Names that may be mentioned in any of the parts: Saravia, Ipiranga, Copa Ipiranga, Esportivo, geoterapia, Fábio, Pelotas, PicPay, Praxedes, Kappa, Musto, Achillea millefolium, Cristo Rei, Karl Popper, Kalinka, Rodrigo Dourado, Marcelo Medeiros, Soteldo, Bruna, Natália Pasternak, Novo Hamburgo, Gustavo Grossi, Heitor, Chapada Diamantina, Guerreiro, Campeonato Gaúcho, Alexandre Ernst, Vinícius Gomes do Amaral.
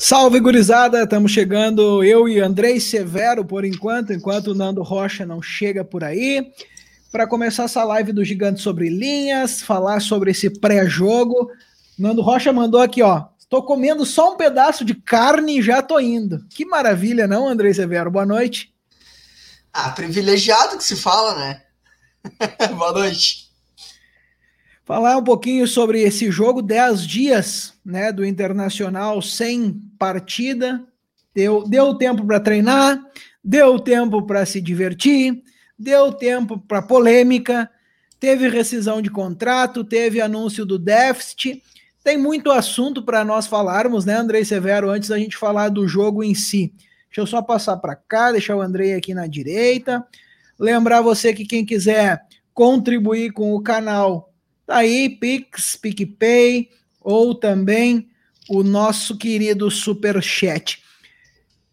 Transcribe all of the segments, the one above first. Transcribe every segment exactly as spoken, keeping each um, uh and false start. Salve, gurizada! Estamos chegando, eu e Andrei Severo, por enquanto, enquanto o Nando Rocha não chega por aí, para começar essa live do Gigante Sobre Linhas, falar sobre esse pré-jogo. Nando Rocha mandou aqui, ó, tô comendo só um pedaço de carne e já tô indo. Que maravilha, não, Andrei Severo? Boa noite. Ah, privilegiado que se fala, né? Boa noite. Falar um pouquinho sobre esse jogo, dez dias, né, do Internacional sem partida, deu, deu tempo para treinar, deu tempo para se divertir, deu tempo para polêmica, teve rescisão de contrato, teve anúncio do déficit, tem muito assunto para nós falarmos, né, Andrei Severo, antes da gente falar do jogo em si. Deixa eu só passar para cá, deixar o Andrei aqui na direita, lembrar você que quem quiser contribuir com o canal, tá aí, Pix, PicPay, ou também o nosso querido Superchat.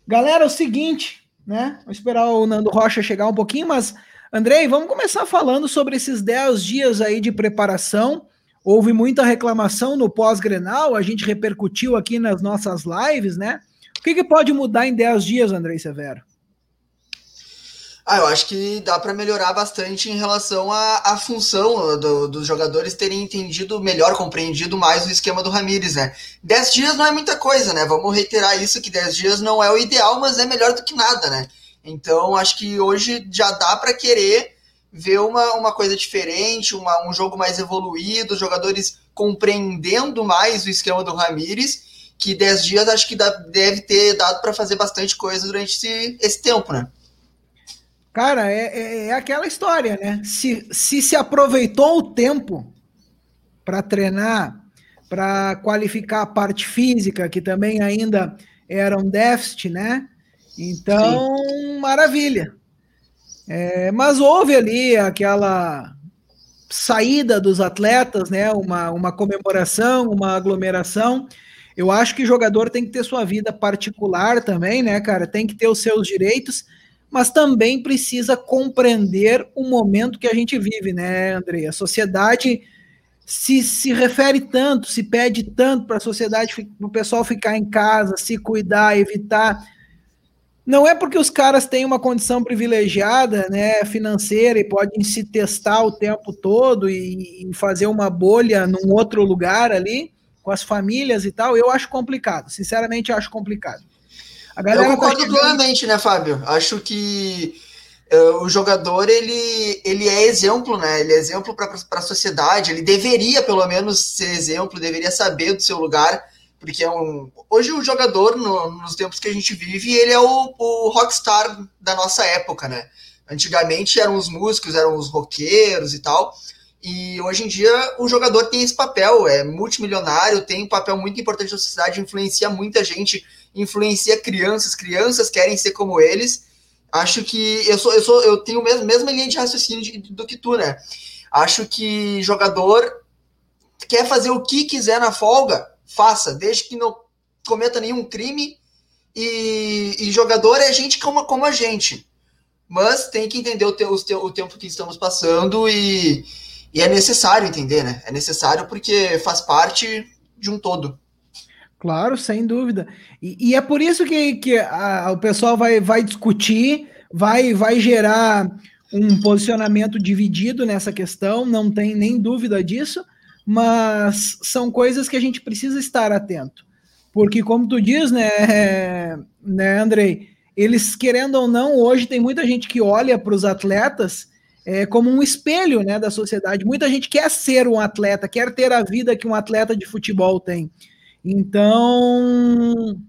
Galera, é o seguinte, né? Vou esperar o Nando Rocha chegar um pouquinho, mas, Andrei, vamos começar falando sobre esses dez dias aí de preparação. Houve muita reclamação no pós-Grenal, a gente repercutiu aqui nas nossas lives, né? O que, que pode mudar em dez dias, Andrei Severo? Ah, eu acho que dá para melhorar bastante em relação à, à função do, dos jogadores terem entendido melhor, compreendido mais o esquema do Ramírez, né? Dez dias não é muita coisa, né? Vamos reiterar isso, que dez dias não é o ideal, mas é melhor do que nada, né? Então, acho que hoje já dá para querer ver uma, uma coisa diferente, uma, um jogo mais evoluído, os jogadores compreendendo mais o esquema do Ramírez, que dez dias acho que dá, deve ter dado para fazer bastante coisa durante esse, esse tempo, né? Cara, é, é, é aquela história, né? Se se, se aproveitou o tempo para treinar, para qualificar a parte física, que também ainda era um déficit, né? Então, sim, maravilha. É, mas houve ali aquela saída dos atletas, né? Uma, uma comemoração, uma aglomeração. Eu acho que o jogador tem que ter sua vida particular também, né, cara? Tem que ter os seus direitos, mas também precisa compreender o momento que a gente vive, né, Andrei? A sociedade se, se refere tanto, se pede tanto para a sociedade, para o pessoal ficar em casa, se cuidar, evitar. Não é porque os caras têm uma condição privilegiada, né, financeira, e podem se testar o tempo todo e, e fazer uma bolha num outro lugar ali, com as famílias e tal. Eu acho complicado, sinceramente acho complicado. Eu concordo plenamente, né, Fábio? Acho que uh, o jogador, ele, ele é exemplo, né? Ele é exemplo para a sociedade, ele deveria, pelo menos, ser exemplo, deveria saber do seu lugar, porque é um... hoje o jogador, no, nos tempos que a gente vive, ele é o, o rockstar da nossa época, né? Antigamente eram os músicos, eram os roqueiros e tal, e hoje em dia o jogador tem esse papel, é multimilionário, tem um papel muito importante na sociedade, influencia muita gente, influencia crianças, crianças querem ser como eles. Acho que eu sou, eu sou, eu tenho o mesmo, mesmo linha de raciocínio de, do que tu, né? Acho que jogador quer fazer o que quiser na folga, faça, desde que não cometa nenhum crime, e, e jogador é gente como, como a gente, mas tem que entender o, te, o, te, o tempo que estamos passando, e, e é necessário entender, né? É necessário porque faz parte de um todo. Claro, sem dúvida. E, e é por isso que, que a, o pessoal vai, vai discutir, vai, vai gerar um posicionamento dividido nessa questão, não tem nem dúvida disso, mas são coisas que a gente precisa estar atento. Porque, como tu diz, né, é, né, Andrei, eles, querendo ou não, hoje tem muita gente que olha para os atletas é, como um espelho, né, da sociedade. Muita gente quer ser um atleta, quer ter a vida que um atleta de futebol tem. Então,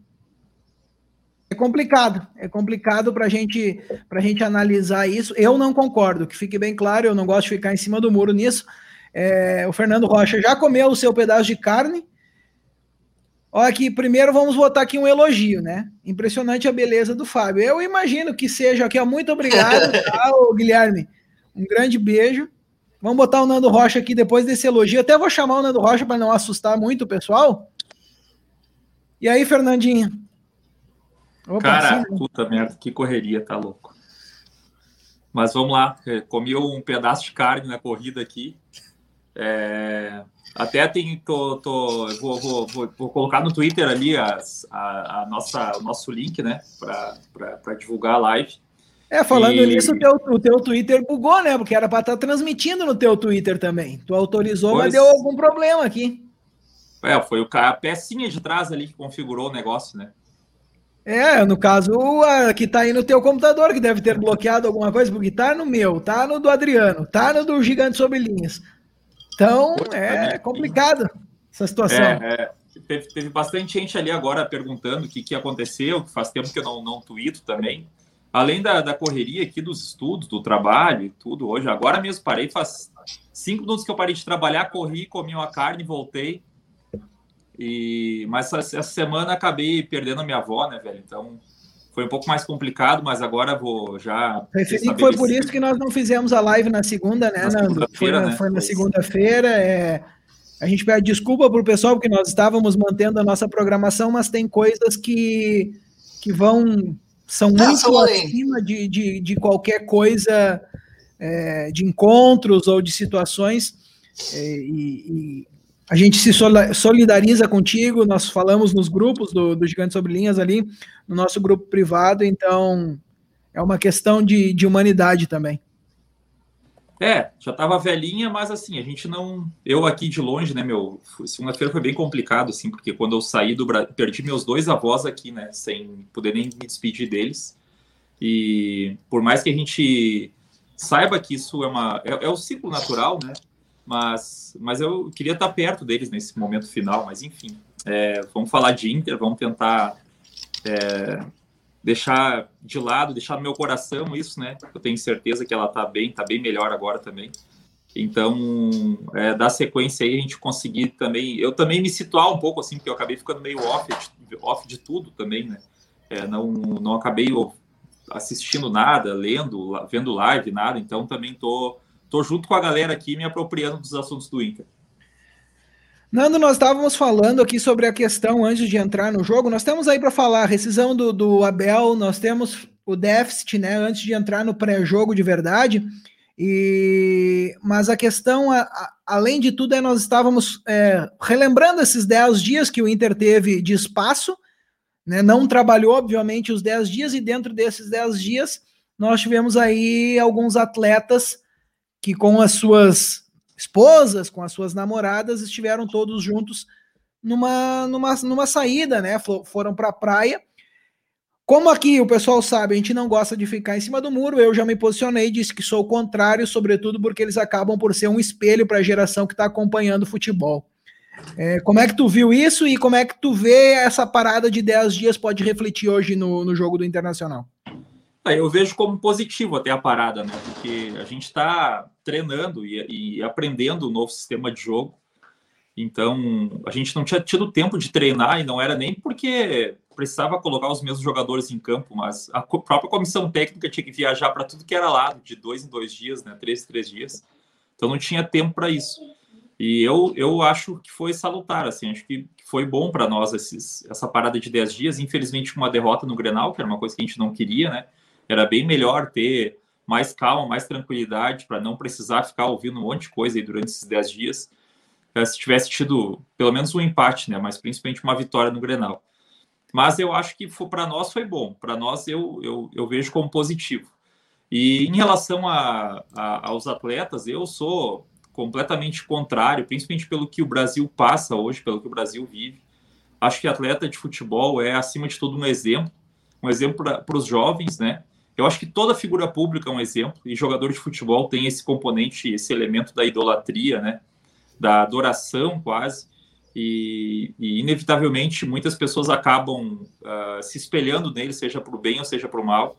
é complicado, é complicado para gente, a gente analisar isso. Eu não concordo, que fique bem claro, eu não gosto de ficar em cima do muro nisso. É, o Fernando Rocha já comeu o seu pedaço de carne. Olha aqui, primeiro vamos botar aqui um elogio, né? Impressionante a beleza do Fábio. Eu imagino que seja aqui, ó, muito obrigado, tá, Guilherme? Um grande beijo. Vamos botar o Nando Rocha aqui depois desse elogio. Até vou chamar o Nando Rocha para não assustar muito o pessoal. E aí, Fernandinho? Opa, cara, assim, puta merda, que correria, tá louco. Mas vamos lá, comi um pedaço de carne na corrida aqui, É, até tem, tô, tô, vou, vou, vou, vou colocar no Twitter ali as, a, a nossa, o nosso link, né, para divulgar a live. É, falando e... nisso, o teu, o teu Twitter bugou, né? Porque era para estar transmitindo no teu Twitter também. Tu autorizou, pois... mas deu algum problema aqui. É, foi o cara, a pecinha de trás ali que configurou o negócio, né? É, no caso, a, que tá aí no teu computador, que deve ter bloqueado alguma coisa, porque tá no meu, tá no do Adriano, tá no do Gigante Sobre Linhas. Então, pois é, é complicado essa situação. É, é, teve, teve bastante gente ali agora perguntando o que, que aconteceu, que faz tempo que eu não, não tuito também. Além da, da correria aqui dos estudos, do trabalho e tudo, hoje, agora mesmo parei, faz cinco minutos que eu parei de trabalhar, corri, comi uma carne, voltei. E... Mas essa, essa semana acabei perdendo a minha avó, né, velho? Então foi um pouco mais complicado, mas agora vou já... E foi por isso que nós não fizemos a live na segunda, né, Nando? Foi na, né? Foi na segunda-feira, é... A gente pede desculpa pro pessoal, porque nós estávamos mantendo a nossa programação, mas tem coisas que, que vão... São muito Nossa, acima de, de, de qualquer coisa, é, de encontros ou de situações, é, e, e a gente se solidariza contigo. Nós falamos nos grupos do, do Gigante Sobre Linhas ali, no nosso grupo privado, então é uma questão de, de humanidade também. É, já estava velhinha, mas assim, a gente não... Eu aqui de longe, né, meu... Segunda-feira foi bem complicado, assim, porque quando eu saí do Brasil... Perdi meus dois avós aqui, né, sem poder nem me despedir deles. E por mais que a gente saiba que isso é uma... É, é o ciclo natural, né? Mas, mas eu queria estar perto deles nesse momento final, mas enfim. É, vamos falar de Inter, vamos tentar... É... deixar de lado, deixar no meu coração isso, né? Eu tenho certeza que ela tá bem, tá bem melhor agora também. Então, é, dar sequência aí, a gente conseguir também... Eu também me situar um pouco, assim, porque eu acabei ficando meio off, off de tudo também, né? É, não, não acabei assistindo nada, lendo, vendo live, nada. Então, também tô, tô junto com a galera aqui, me apropriando dos assuntos do Inter. Nando, nós estávamos falando aqui sobre a questão antes de entrar no jogo. Nós temos aí para falar a rescisão do, do Abel, nós temos o déficit, né, antes de entrar no pré-jogo de verdade. E... Mas a questão, a, a, além de tudo, é nós estávamos é, relembrando esses dez dias que o Inter teve de espaço, né, não trabalhou, obviamente, os dez dias, e dentro desses dez dias nós tivemos aí alguns atletas que com as suas... esposas, com as suas namoradas, estiveram todos juntos numa, numa, numa saída, né? Foram para a praia. Como aqui o pessoal sabe, a gente não gosta de ficar em cima do muro, eu já me posicionei, disse que sou o contrário, sobretudo porque eles acabam por ser um espelho para a geração que está acompanhando o futebol. É, como é que tu viu isso e como é que tu vê essa parada de dez dias pode refletir hoje no, no jogo do Internacional? Eu vejo como positivo até a parada, né? Porque a gente está treinando e, e aprendendo o novo sistema de jogo. Então, a gente não tinha tido tempo de treinar, e não era nem porque precisava colocar os mesmos jogadores em campo, mas a própria comissão técnica tinha que viajar para tudo que era lado, de dois em dois dias, né? Três em três dias. Então, não tinha tempo para isso. E eu, eu acho que foi salutar, assim, acho que foi bom para nós esses, essa parada de dez dias. Infelizmente, uma derrota no Grenal, que era uma coisa que a gente não queria, né? Era bem melhor ter mais calma, mais tranquilidade, para não precisar ficar ouvindo um monte de coisa aí durante esses dez dias. Se tivesse tido pelo menos um empate, né? Mas principalmente uma vitória no Grenal. Mas eu acho que para nós foi bom. Para nós eu, eu, eu vejo como positivo. E em relação a, a, aos atletas, eu sou completamente contrário, principalmente pelo que o Brasil passa hoje, pelo que o Brasil vive. Acho que atleta de futebol é, acima de tudo, um exemplo. Um exemplo para os jovens, né? Eu acho que toda figura pública é um exemplo, e jogador de futebol tem esse componente, esse elemento da idolatria, né? Da adoração, quase. E, e inevitavelmente, muitas pessoas acabam uh, se espelhando nele, seja para o bem ou seja para o mal.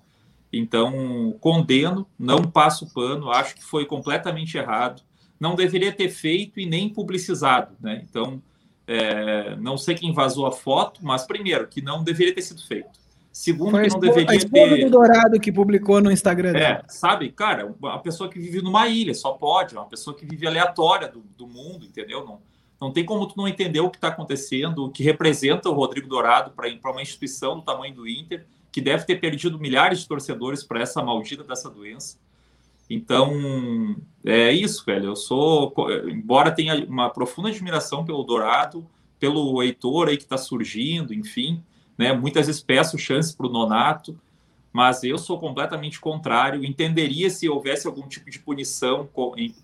Então, condeno, não passo pano, acho que foi completamente errado. Não deveria ter feito e nem publicizado, né? Então, é, não sei quem vazou a foto, mas, primeiro, que não deveria ter sido feito. Segundo, foi que não deveria ter... A esposa ter... do Dourado que publicou no Instagram. É, sabe, cara, uma pessoa que vive numa ilha, só pode, uma pessoa que vive aleatória do, do mundo, entendeu? Não, não tem como tu não entender o que está acontecendo, o que representa o Rodrigo Dourado para uma instituição do tamanho do Inter, que deve ter perdido milhares de torcedores para essa maldita dessa doença. Então, é isso, velho. Eu sou, embora tenha uma profunda admiração pelo Dourado, pelo Heitor aí que está surgindo, enfim, né? Muitas vezes peço chance para o Nonato, mas eu sou completamente contrário. Entenderia se houvesse algum tipo de punição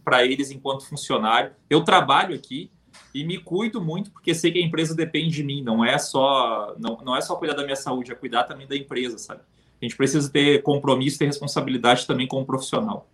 para eles enquanto funcionário. Eu trabalho aqui e me cuido muito, porque sei que a empresa depende de mim. Não é só, não, não é só cuidar da minha saúde, é cuidar também da empresa, sabe? A gente precisa ter compromisso, ter responsabilidade também como profissional.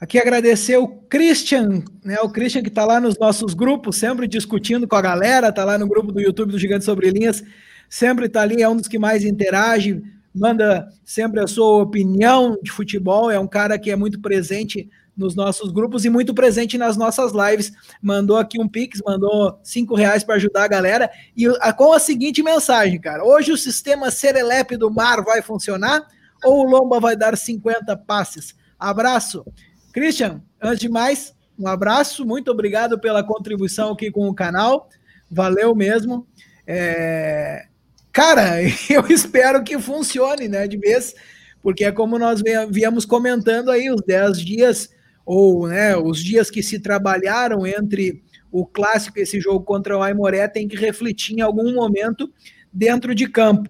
Aqui agradecer o Christian, né? O Christian que está lá nos nossos grupos, sempre discutindo com a galera, está lá no grupo do YouTube do Gigante Sobre Linhas, sempre está ali, é um dos que mais interage, manda sempre a sua opinião de futebol, é um cara que é muito presente nos nossos grupos e muito presente nas nossas lives, mandou aqui um pix, mandou cinco reais para ajudar a galera, e a, com a seguinte mensagem, cara: hoje o sistema Serelepe do Mar vai funcionar ou o Lomba vai dar cinquenta passes? Abraço! Christian, antes de mais, um abraço, muito obrigado pela contribuição aqui com o canal, valeu mesmo. É... Cara, eu espero que funcione, né, de vez, porque é como nós viemos comentando aí, os dez dias, ou né, os dias que se trabalharam entre o clássico e esse jogo contra o Aimoré, tem que refletir em algum momento dentro de campo.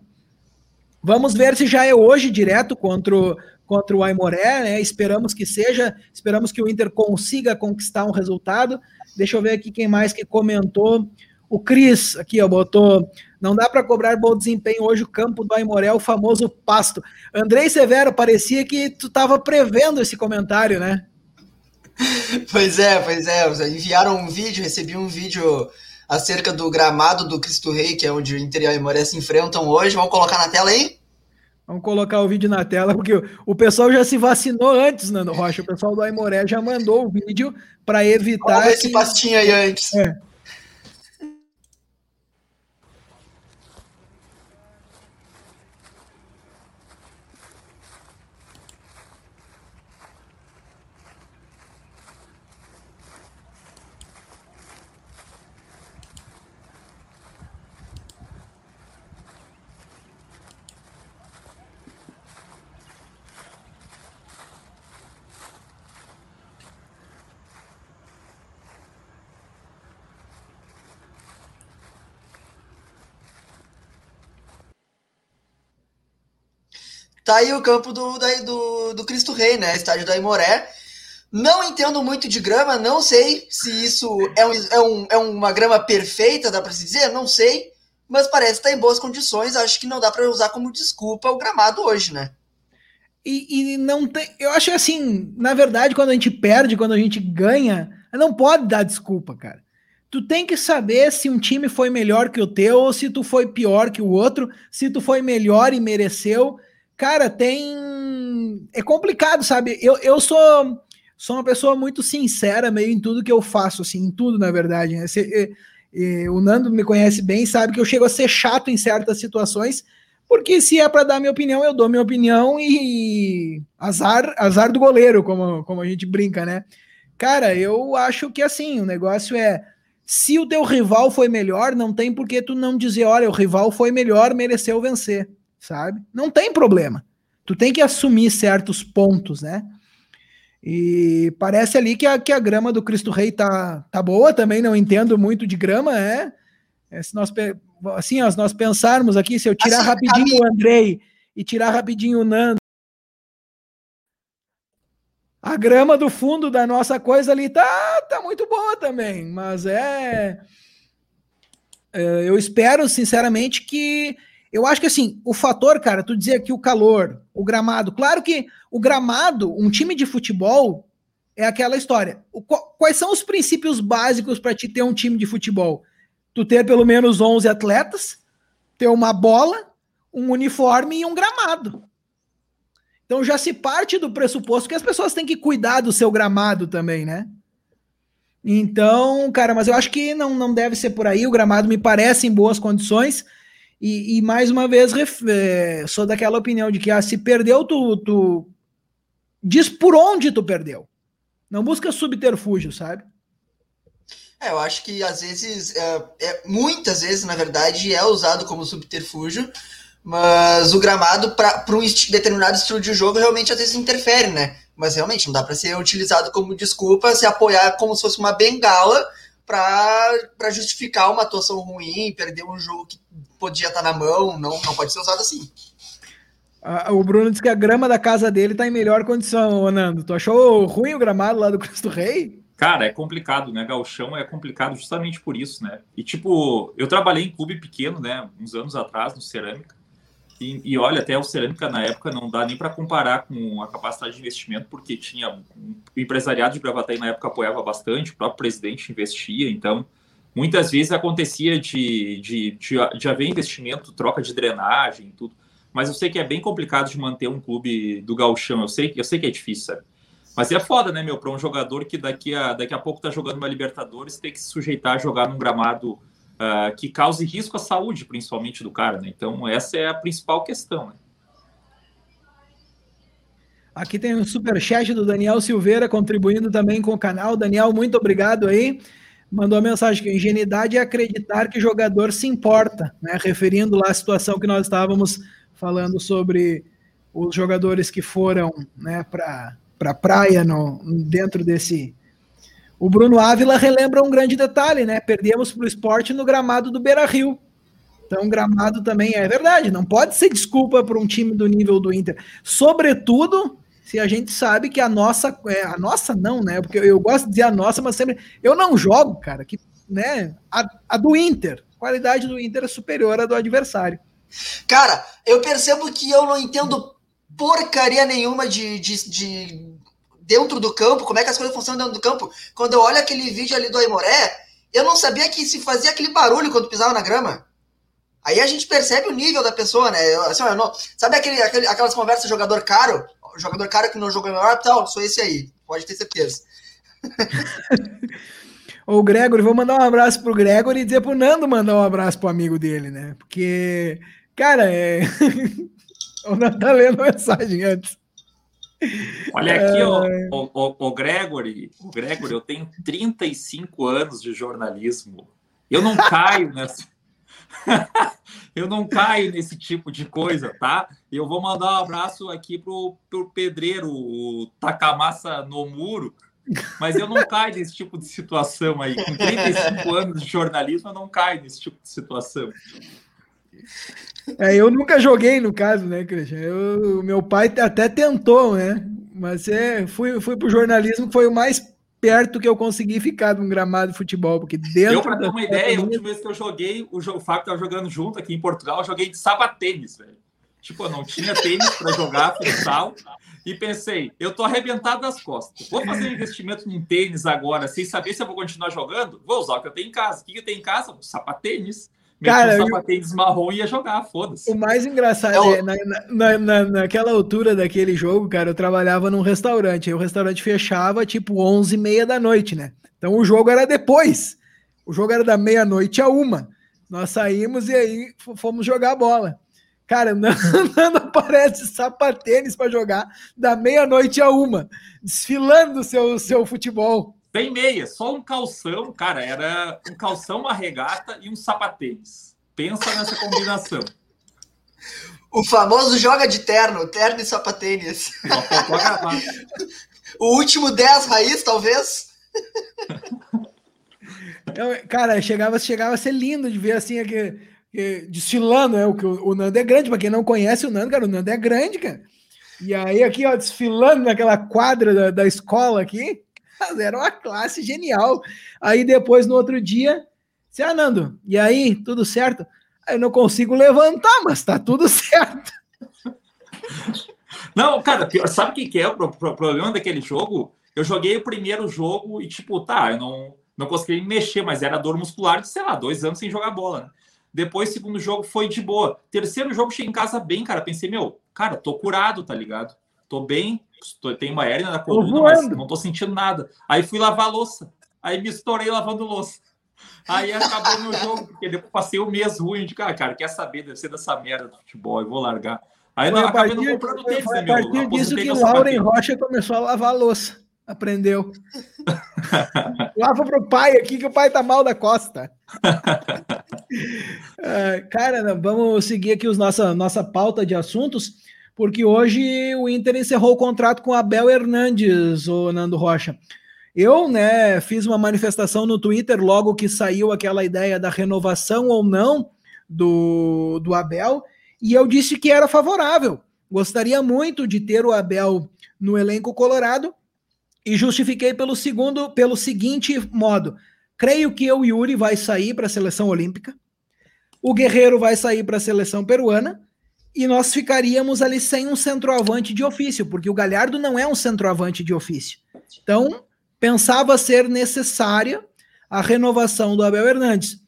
Vamos ver se já é hoje direto contra o contra o Aimoré, né? Esperamos que seja, esperamos que o Inter consiga conquistar um resultado. Deixa eu ver aqui quem mais que comentou. O Cris, aqui, ó, botou: não dá para cobrar bom desempenho hoje, o campo do Aimoré, o famoso pasto. Andrei Severo, parecia que tu estava prevendo esse comentário, né? Pois é, pois é. Enviaram um vídeo, recebi um vídeo acerca do gramado do Cristo Rei, que é onde o Inter e o Aimoré se enfrentam hoje. Vamos colocar na tela aí? Vamos colocar o vídeo na tela, porque o pessoal já se vacinou antes, Nando Rocha. O pessoal do Aimoré já mandou o vídeo para evitar... Vamos ver esse que... pastinho aí antes. É. Tá aí o campo do, do, do, do Cristo Rei, né? Estádio do Aimoré. Não entendo muito de grama, não sei se isso é, um, é, um, é uma grama perfeita, dá para se dizer? Não sei, mas parece que está em boas condições. Acho que não dá para usar como desculpa o gramado hoje, né? E, e não tem. Eu acho assim, na verdade, quando a gente perde, quando a gente ganha, não pode dar desculpa, cara. Tu tem que saber se um time foi melhor que o teu, ou se tu foi pior que o outro, se tu foi melhor e mereceu. Cara, tem... é complicado, sabe? Eu, eu sou, sou uma pessoa muito sincera meio em tudo que eu faço, assim, em tudo, na verdade, né? Se, é, é, o Nando me conhece bem, sabe que eu chego a ser chato em certas situações, porque se é para dar minha opinião, eu dou minha opinião e azar, azar do goleiro, como, como a gente brinca, né? Cara, eu acho que, assim, o negócio é... se o teu rival foi melhor, não tem por que tu não dizer, olha, o rival foi melhor, mereceu vencer. Sabe? Não tem problema. Tu tem que assumir certos pontos, né? E parece ali que a, que a grama do Cristo Rei tá, tá boa também, não entendo muito de grama, é? é se nós, assim, ó, se nós pensarmos aqui, se eu tirar assim, rapidinho a... o Andrei e tirar rapidinho o Nando, a grama do fundo da nossa coisa ali tá, tá muito boa também, mas é... é eu espero, sinceramente, que... eu acho que, assim, o fator, cara, tu dizer aqui o calor, o gramado, claro que o gramado, um time de futebol, é aquela história. O, quais são os princípios básicos para te ter um time de futebol? Tu ter pelo menos onze atletas, ter uma bola, um uniforme e um gramado. Então já se parte do pressuposto que as pessoas têm que cuidar do seu gramado também, né? Então, cara, mas eu acho que não, não deve ser por aí, o gramado me parece em boas condições... E, e mais uma vez, sou daquela opinião de que ah, se perdeu, tu, tu diz por onde tu perdeu. Não busca subterfúgio, sabe? É, eu acho que às vezes, é, é, muitas vezes, na verdade, é usado como subterfúgio, Mas o gramado, para um determinado estilo de jogo, realmente às vezes interfere, né? Mas realmente não dá para ser utilizado como desculpa, se apoiar como se fosse uma bengala para justificar uma atuação ruim, perder um jogo que podia estar na mão. Não, não pode ser usado assim. Ah, o Bruno disse que a grama da casa dele está em melhor condição, Nando. Tu achou ruim o gramado lá do Cristo Rei? Cara, é complicado, né? Gauchão é complicado justamente por isso, né? E tipo, eu trabalhei em clube pequeno, né? Uns anos atrás, no Cerâmica. E, e olha, até o Cerâmica na época não dá nem para comparar com a capacidade de investimento, porque tinha um empresariado de Gravataí na época apoiava bastante, o próprio presidente investia, então muitas vezes acontecia de, de, de, de haver investimento, troca de drenagem e tudo, mas eu sei que é bem complicado de manter um clube do gauchão, eu sei, eu sei que é difícil, sabe? Mas é foda, né, meu, para um jogador que daqui a, daqui a pouco tá jogando uma Libertadores, ter que se sujeitar a jogar num gramado... Uh, que cause risco à saúde, principalmente do cara, né? Então, essa é a principal questão, né? Aqui tem um superchat do Daniel Silveira contribuindo também com o canal. Daniel, muito obrigado aí. Mandou a mensagem que ingenuidade é acreditar que jogador se importa, né? Referindo lá a situação que nós estávamos falando sobre os jogadores que foram, né, para pra praia no, dentro desse... O Bruno Ávila relembra um grande detalhe, né? Perdemos para o Sport no gramado do Beira-Rio. Então, o gramado também é verdade. Não pode ser desculpa para um time do nível do Inter. Sobretudo, se a gente sabe que a nossa... A nossa não, né? Porque eu gosto de dizer a nossa, mas sempre... Eu não jogo, cara. Que, né? a, a do Inter. A qualidade do Inter é superior à do adversário. Cara, eu percebo que eu não entendo porcaria nenhuma de... de, de... dentro do campo, como é que as coisas funcionam dentro do campo. Quando eu olho aquele vídeo ali do Aimoré, eu não sabia que se fazia aquele barulho quando pisava na grama. Aí a gente percebe o nível da pessoa, né? Eu, assim, eu não... Sabe aquele, aquele, aquelas conversas jogador caro? Jogador caro que não jogou melhor, tal, sou esse aí, pode ter certeza. O Gregory, vou mandar um abraço pro Gregory e dizer pro Nando mandar um abraço pro amigo dele, né? Porque, cara, é... o Nando tá lendo a mensagem antes. Olha aqui, ó, o, o, o, Gregory, o Gregory, eu tenho trinta e cinco anos de jornalismo. Eu não caio nessa... eu não caio nesse tipo de coisa, tá? Eu vou mandar um abraço aqui pro, pro pedreiro, o Takamassa no muro, mas eu não caio nesse tipo de situação aí. Com trinta e cinco anos de jornalismo, eu não caio nesse tipo de situação. É, eu nunca joguei, no caso, né, Christian? Eu, meu pai até tentou, né? Mas é, fui, fui pro jornalismo, que foi o mais perto que eu consegui ficar de um gramado de futebol. Porque dentro eu, pra ter uma ideia, a última vez que eu joguei, o, o Fábio tava jogando junto aqui em Portugal, eu joguei de sapatênis, velho. Tipo, eu não tinha tênis para jogar futsal e pensei, eu tô arrebentado das costas. Vou fazer um investimento num tênis agora, sem saber se eu vou continuar jogando? Vou usar o que eu tenho em casa. O que eu tenho em casa? Um sapatênis. Cara, um sapatênis marrom ia jogar, foda-se. O mais engraçado eu... é, na, na, na, naquela altura daquele jogo, cara, eu trabalhava num restaurante, aí o restaurante fechava tipo onze e meia da noite, né? Então o jogo era depois, o jogo era da meia-noite a uma, nós saímos e aí fomos jogar bola. Cara, não, não aparece sapatênis pra jogar da meia-noite a uma, desfilando o seu, seu futebol. Sem meia, só um calção, cara, era um calção, uma regata e um sapatênis. Pensa nessa combinação. O famoso joga de terno, terno e sapatênis. O último dez raiz, talvez. Eu, cara, chegava, chegava a ser lindo de ver assim, aqui, desfilando, né? O, o, o Nando é grande, pra quem não conhece o Nando, cara, o Nando é grande, cara. E aí aqui, ó, desfilando naquela quadra da, da escola aqui. Era uma classe genial. Aí depois, no outro dia, disse, ah, Nando, e aí, tudo certo? Ah, eu não consigo levantar, mas tá tudo certo. Não, cara, sabe o que, que é o problema daquele jogo? Eu joguei o primeiro jogo e, tipo, tá, eu não, não consegui me mexer, mas era dor muscular de, sei lá, dois anos sem jogar bola, né? Depois, segundo jogo, foi de boa. Terceiro jogo, cheguei em casa bem, cara. Pensei, meu, cara, tô curado, tá ligado? Tô bem, tem uma hérnia na coluna, mas não tô sentindo nada. Aí fui lavar a louça, aí me estourei lavando louça. Aí acabou meu jogo, porque depois passei um mês ruim de cara, cara, quer saber, deve ser dessa merda do futebol, eu vou largar. Aí foi não, acabei partir, não comprando tênis, né, meu? A partir disso que Lauren Rocha começou a lavar a louça. Aprendeu. Lava pro pai aqui que o pai tá mal da costa. uh, cara, vamos seguir aqui os nossa, nossa pauta de assuntos, porque hoje o Inter encerrou o contrato com Abel Hernández, o Nando Rocha. Eu, né, fiz uma manifestação no Twitter logo que saiu aquela ideia da renovação ou não do, do Abel, e eu disse que era favorável. Gostaria muito de ter o Abel no elenco colorado, e justifiquei pelo, segundo, pelo seguinte modo. Creio que o Yuri vai sair para a seleção olímpica, o Guerreiro vai sair para a seleção peruana, e nós ficaríamos ali sem um centroavante de ofício, porque o Galhardo não é um centroavante de ofício. Então, pensava ser necessária a renovação do Abel Hernández.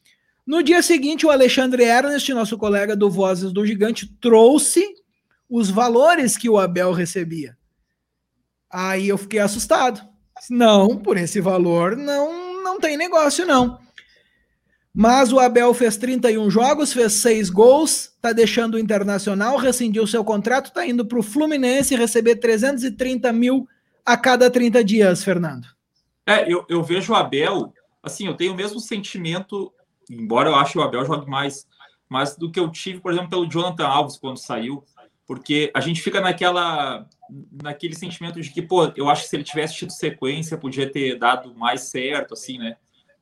No dia seguinte, o Alexandre Ernst, nosso colega do Vozes do Gigante, trouxe os valores que o Abel recebia. Aí eu fiquei assustado. Não, por esse valor não, não tem negócio, não. Mas o Abel fez trinta e um jogos, fez seis gols, tá deixando o Internacional, rescindiu seu contrato, tá indo pro Fluminense receber trezentos e trinta mil a cada trinta dias, Fernando. É, eu, eu vejo o Abel, assim, eu tenho o mesmo sentimento, embora eu ache que o Abel jogue mais, mas do que eu tive, por exemplo, pelo Jonathan Alves quando saiu, porque a gente fica naquela... naquele sentimento de que, pô, eu acho que se ele tivesse tido sequência, podia ter dado mais certo, assim, né?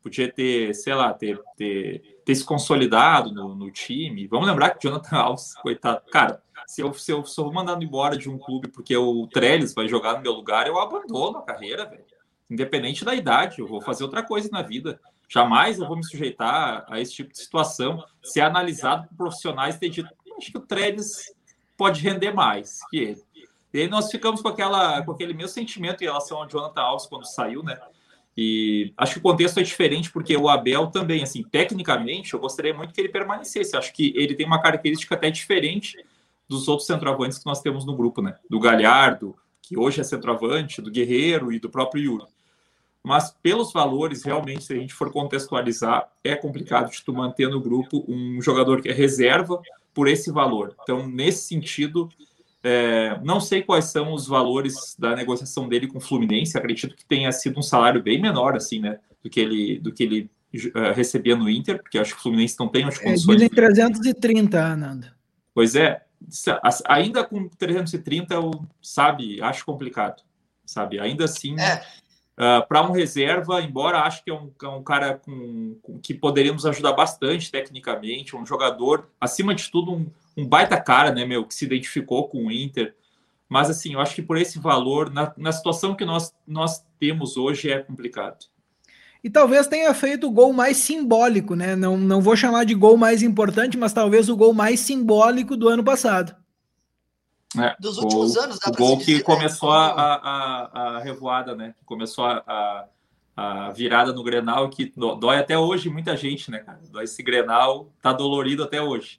Podia ter, sei lá, ter, ter, ter se consolidado no, no time. Vamos lembrar que o Jonathan Alves, coitado, cara, se eu, se eu sou mandado embora de um clube porque o Trellis vai jogar no meu lugar, eu abandono a carreira, velho. Independente da idade, eu vou fazer outra coisa na vida. Jamais eu vou me sujeitar a esse tipo de situação, ser analisado por profissionais e ter dito, acho que o Trellis pode render mais que ele. E aí nós ficamos com, aquela, com aquele mesmo sentimento em relação ao Jonathan Alves quando saiu, né? E acho que o contexto é diferente, porque o Abel também, assim, tecnicamente, eu gostaria muito que ele permanecesse. Acho que ele tem uma característica até diferente dos outros centroavantes que nós temos no grupo, né? Do Galhardo, que hoje é centroavante, do Guerreiro e do próprio Yuri. Mas pelos valores, realmente, se a gente for contextualizar, é complicado de tu manter no grupo um jogador que é reserva por esse valor. Então, nesse sentido... É, não sei quais são os valores da negociação dele com o Fluminense, acredito que tenha sido um salário bem menor, assim, né, do que ele, do que ele uh, recebia no Inter, porque acho que o Fluminense não tem as condições. É, trezentos e trinta, Nando. Pois é, ainda com trezentos e trinta, eu, sabe, acho complicado, sabe, ainda assim, é. uh, para um reserva, embora acho que é um, um cara com, com, que poderia nos ajudar bastante tecnicamente, um jogador, acima de tudo, um Um baita cara, né, meu, que se identificou com o Inter. Mas, assim, eu acho que por esse valor, na, na situação que nós, nós temos hoje, é complicado. E talvez tenha feito o gol mais simbólico, né? Não, não vou chamar de gol mais importante, mas talvez o gol mais simbólico do ano passado. É, dos gol, últimos anos, dá o pra gol dizer, que começou né? a, a, a revoada, né? Começou a, a, a virada no Grenal, que dói até hoje muita gente, né, cara? Dói esse Grenal, tá dolorido até hoje.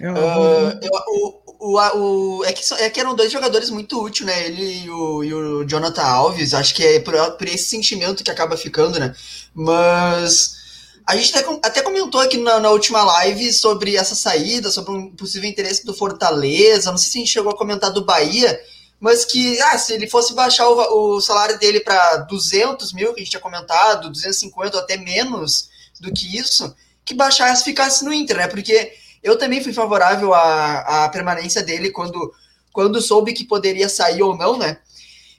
Eu... Uh, eu, o, o, o, é, que, é que eram dois jogadores muito úteis, né? Ele e o, e o Jonathan Alves. Acho que é por, por esse sentimento que acaba ficando, né? Mas a gente até, até comentou aqui na, na última live sobre essa saída, sobre um possível interesse do Fortaleza. Não sei se a gente chegou a comentar do Bahia, mas que ah, se ele fosse baixar o, o salário dele para duzentos mil, que a gente tinha comentado, duzentos e cinquenta ou até menos do que isso, que baixasse e ficasse no Inter, né? Porque eu também fui favorável à, à permanência dele quando, quando soube que poderia sair ou não, né?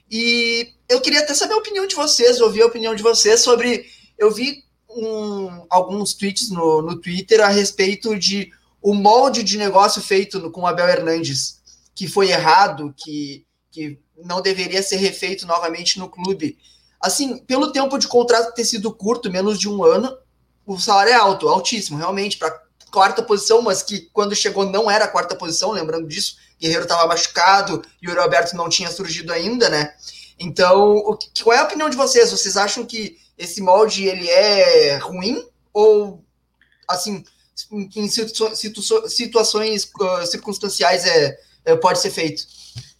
E eu queria até saber a opinião de vocês, ouvir a opinião de vocês sobre... Eu vi um, alguns tweets no, no Twitter a respeito de o molde de negócio feito no, com o Abel Hernández, que foi errado, que, que não deveria ser refeito novamente no clube. Assim, pelo tempo de contrato ter sido curto, menos de um ano, o salário é alto, altíssimo, realmente, para... quarta posição, mas que quando chegou não era a quarta posição, lembrando disso, Guerreiro estava machucado, e o Yuri Alberto não tinha surgido ainda, né? Então, o que, qual é a opinião de vocês? Vocês acham que esse molde, ele é ruim? Ou, assim, em situ, situ, situações uh, circunstanciais é, é, pode ser feito?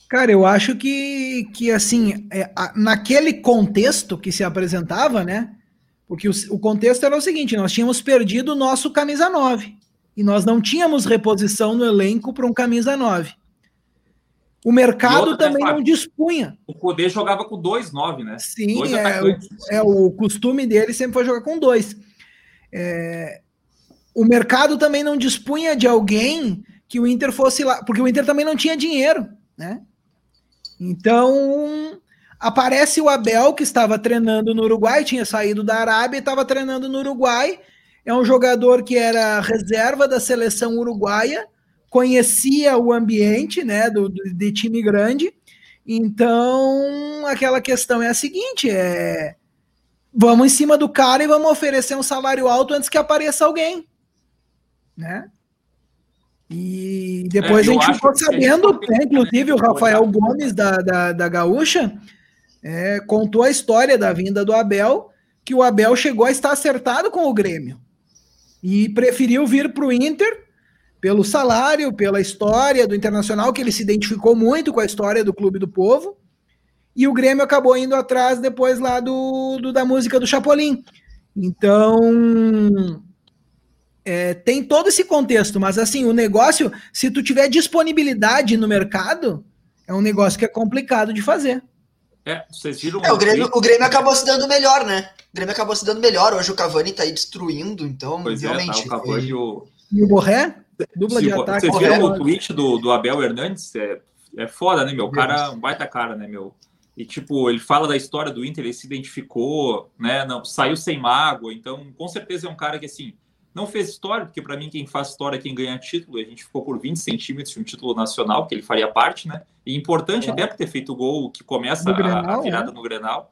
Cara, eu acho que, que assim, é, a, naquele contexto que se apresentava, né? Porque o, o contexto era o seguinte, nós tínhamos perdido o nosso camisa nove. E nós não tínhamos reposição no elenco para um camisa nove. O mercado também não dispunha. O Coudet jogava com dois nove, né? Sim, dois é, é, o costume dele sempre foi jogar com dois. É, o mercado também não dispunha de alguém que o Inter fosse lá, porque o Inter também não tinha dinheiro, né? Então, aparece o Abel, que estava treinando no Uruguai, tinha saído da Arábia e estava treinando no Uruguai. É um jogador que era reserva da seleção uruguaia, conhecia o ambiente, né, do, do, de time grande. Então, aquela questão é a seguinte, é, vamos em cima do cara e vamos oferecer um salário alto antes que apareça alguém, né? E depois é, a gente ficou sabendo, gente... né, inclusive o Rafael Gomes da, da, da Gaúcha é, contou a história da vinda do Abel, que o Abel chegou a estar acertado com o Grêmio e preferiu vir para o Inter pelo salário, pela história do Internacional, que ele se identificou muito com a história do Clube do Povo, e o Grêmio acabou indo atrás depois lá do, do, da música do Chapolin. Então, é, tem todo esse contexto, mas assim, o negócio, se tu tiver disponibilidade no mercado, é um negócio que é complicado de fazer. É, vocês viram é, o, Grêmio, o Grêmio acabou se dando melhor, né? O Grêmio acabou se dando melhor, hoje o Cavani tá aí destruindo, então, pois realmente... É, tá, o Cavani e o... E o Borré? Dupla de ataque. Vocês viram o tweet do, do Abel Hernández? É, é foda, né, meu? O cara, um baita cara, né, meu? E, tipo, ele fala da história do Inter, ele se identificou, né? Não, saiu sem mágoa. Então, com certeza é um cara que, assim, não fez história, porque pra mim quem faz história é quem ganha título. A gente ficou por vinte centímetros de um título nacional, que ele faria parte, né? E importante é. até por ter feito o gol que começa Grenal, a, a virada é. no Grenal.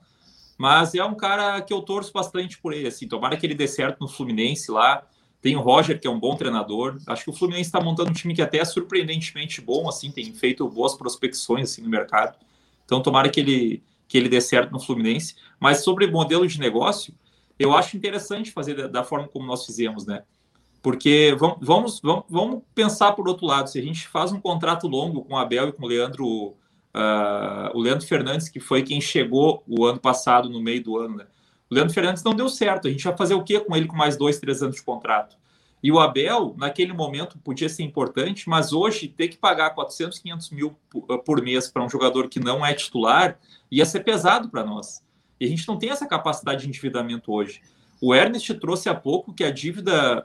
Mas é um cara que eu torço bastante por ele, assim. Tomara que ele dê certo no Fluminense lá. Tem o Roger, que é um bom treinador. Acho que o Fluminense está montando um time que até é surpreendentemente bom, assim, tem feito boas prospecções assim, no mercado. Então, tomara que ele, que ele dê certo no Fluminense. Mas sobre modelo de negócio, eu acho interessante fazer da, da forma como nós fizemos, né? Porque vamos, vamos, vamos, vamos pensar por outro lado. Se a gente faz um contrato longo com o Abel e com o Leandro, uh, o Leandro Fernandes, que foi quem chegou o ano passado, no meio do ano, né? O Leandro Fernandes não deu certo. A gente vai fazer o quê com ele com mais dois, três anos de contrato? E o Abel, naquele momento, podia ser importante, mas hoje ter que pagar quatrocentos, quinhentos mil por mês para um jogador que não é titular ia ser pesado para nós. E a gente não tem essa capacidade de endividamento hoje. O Ernst trouxe há pouco que a dívida,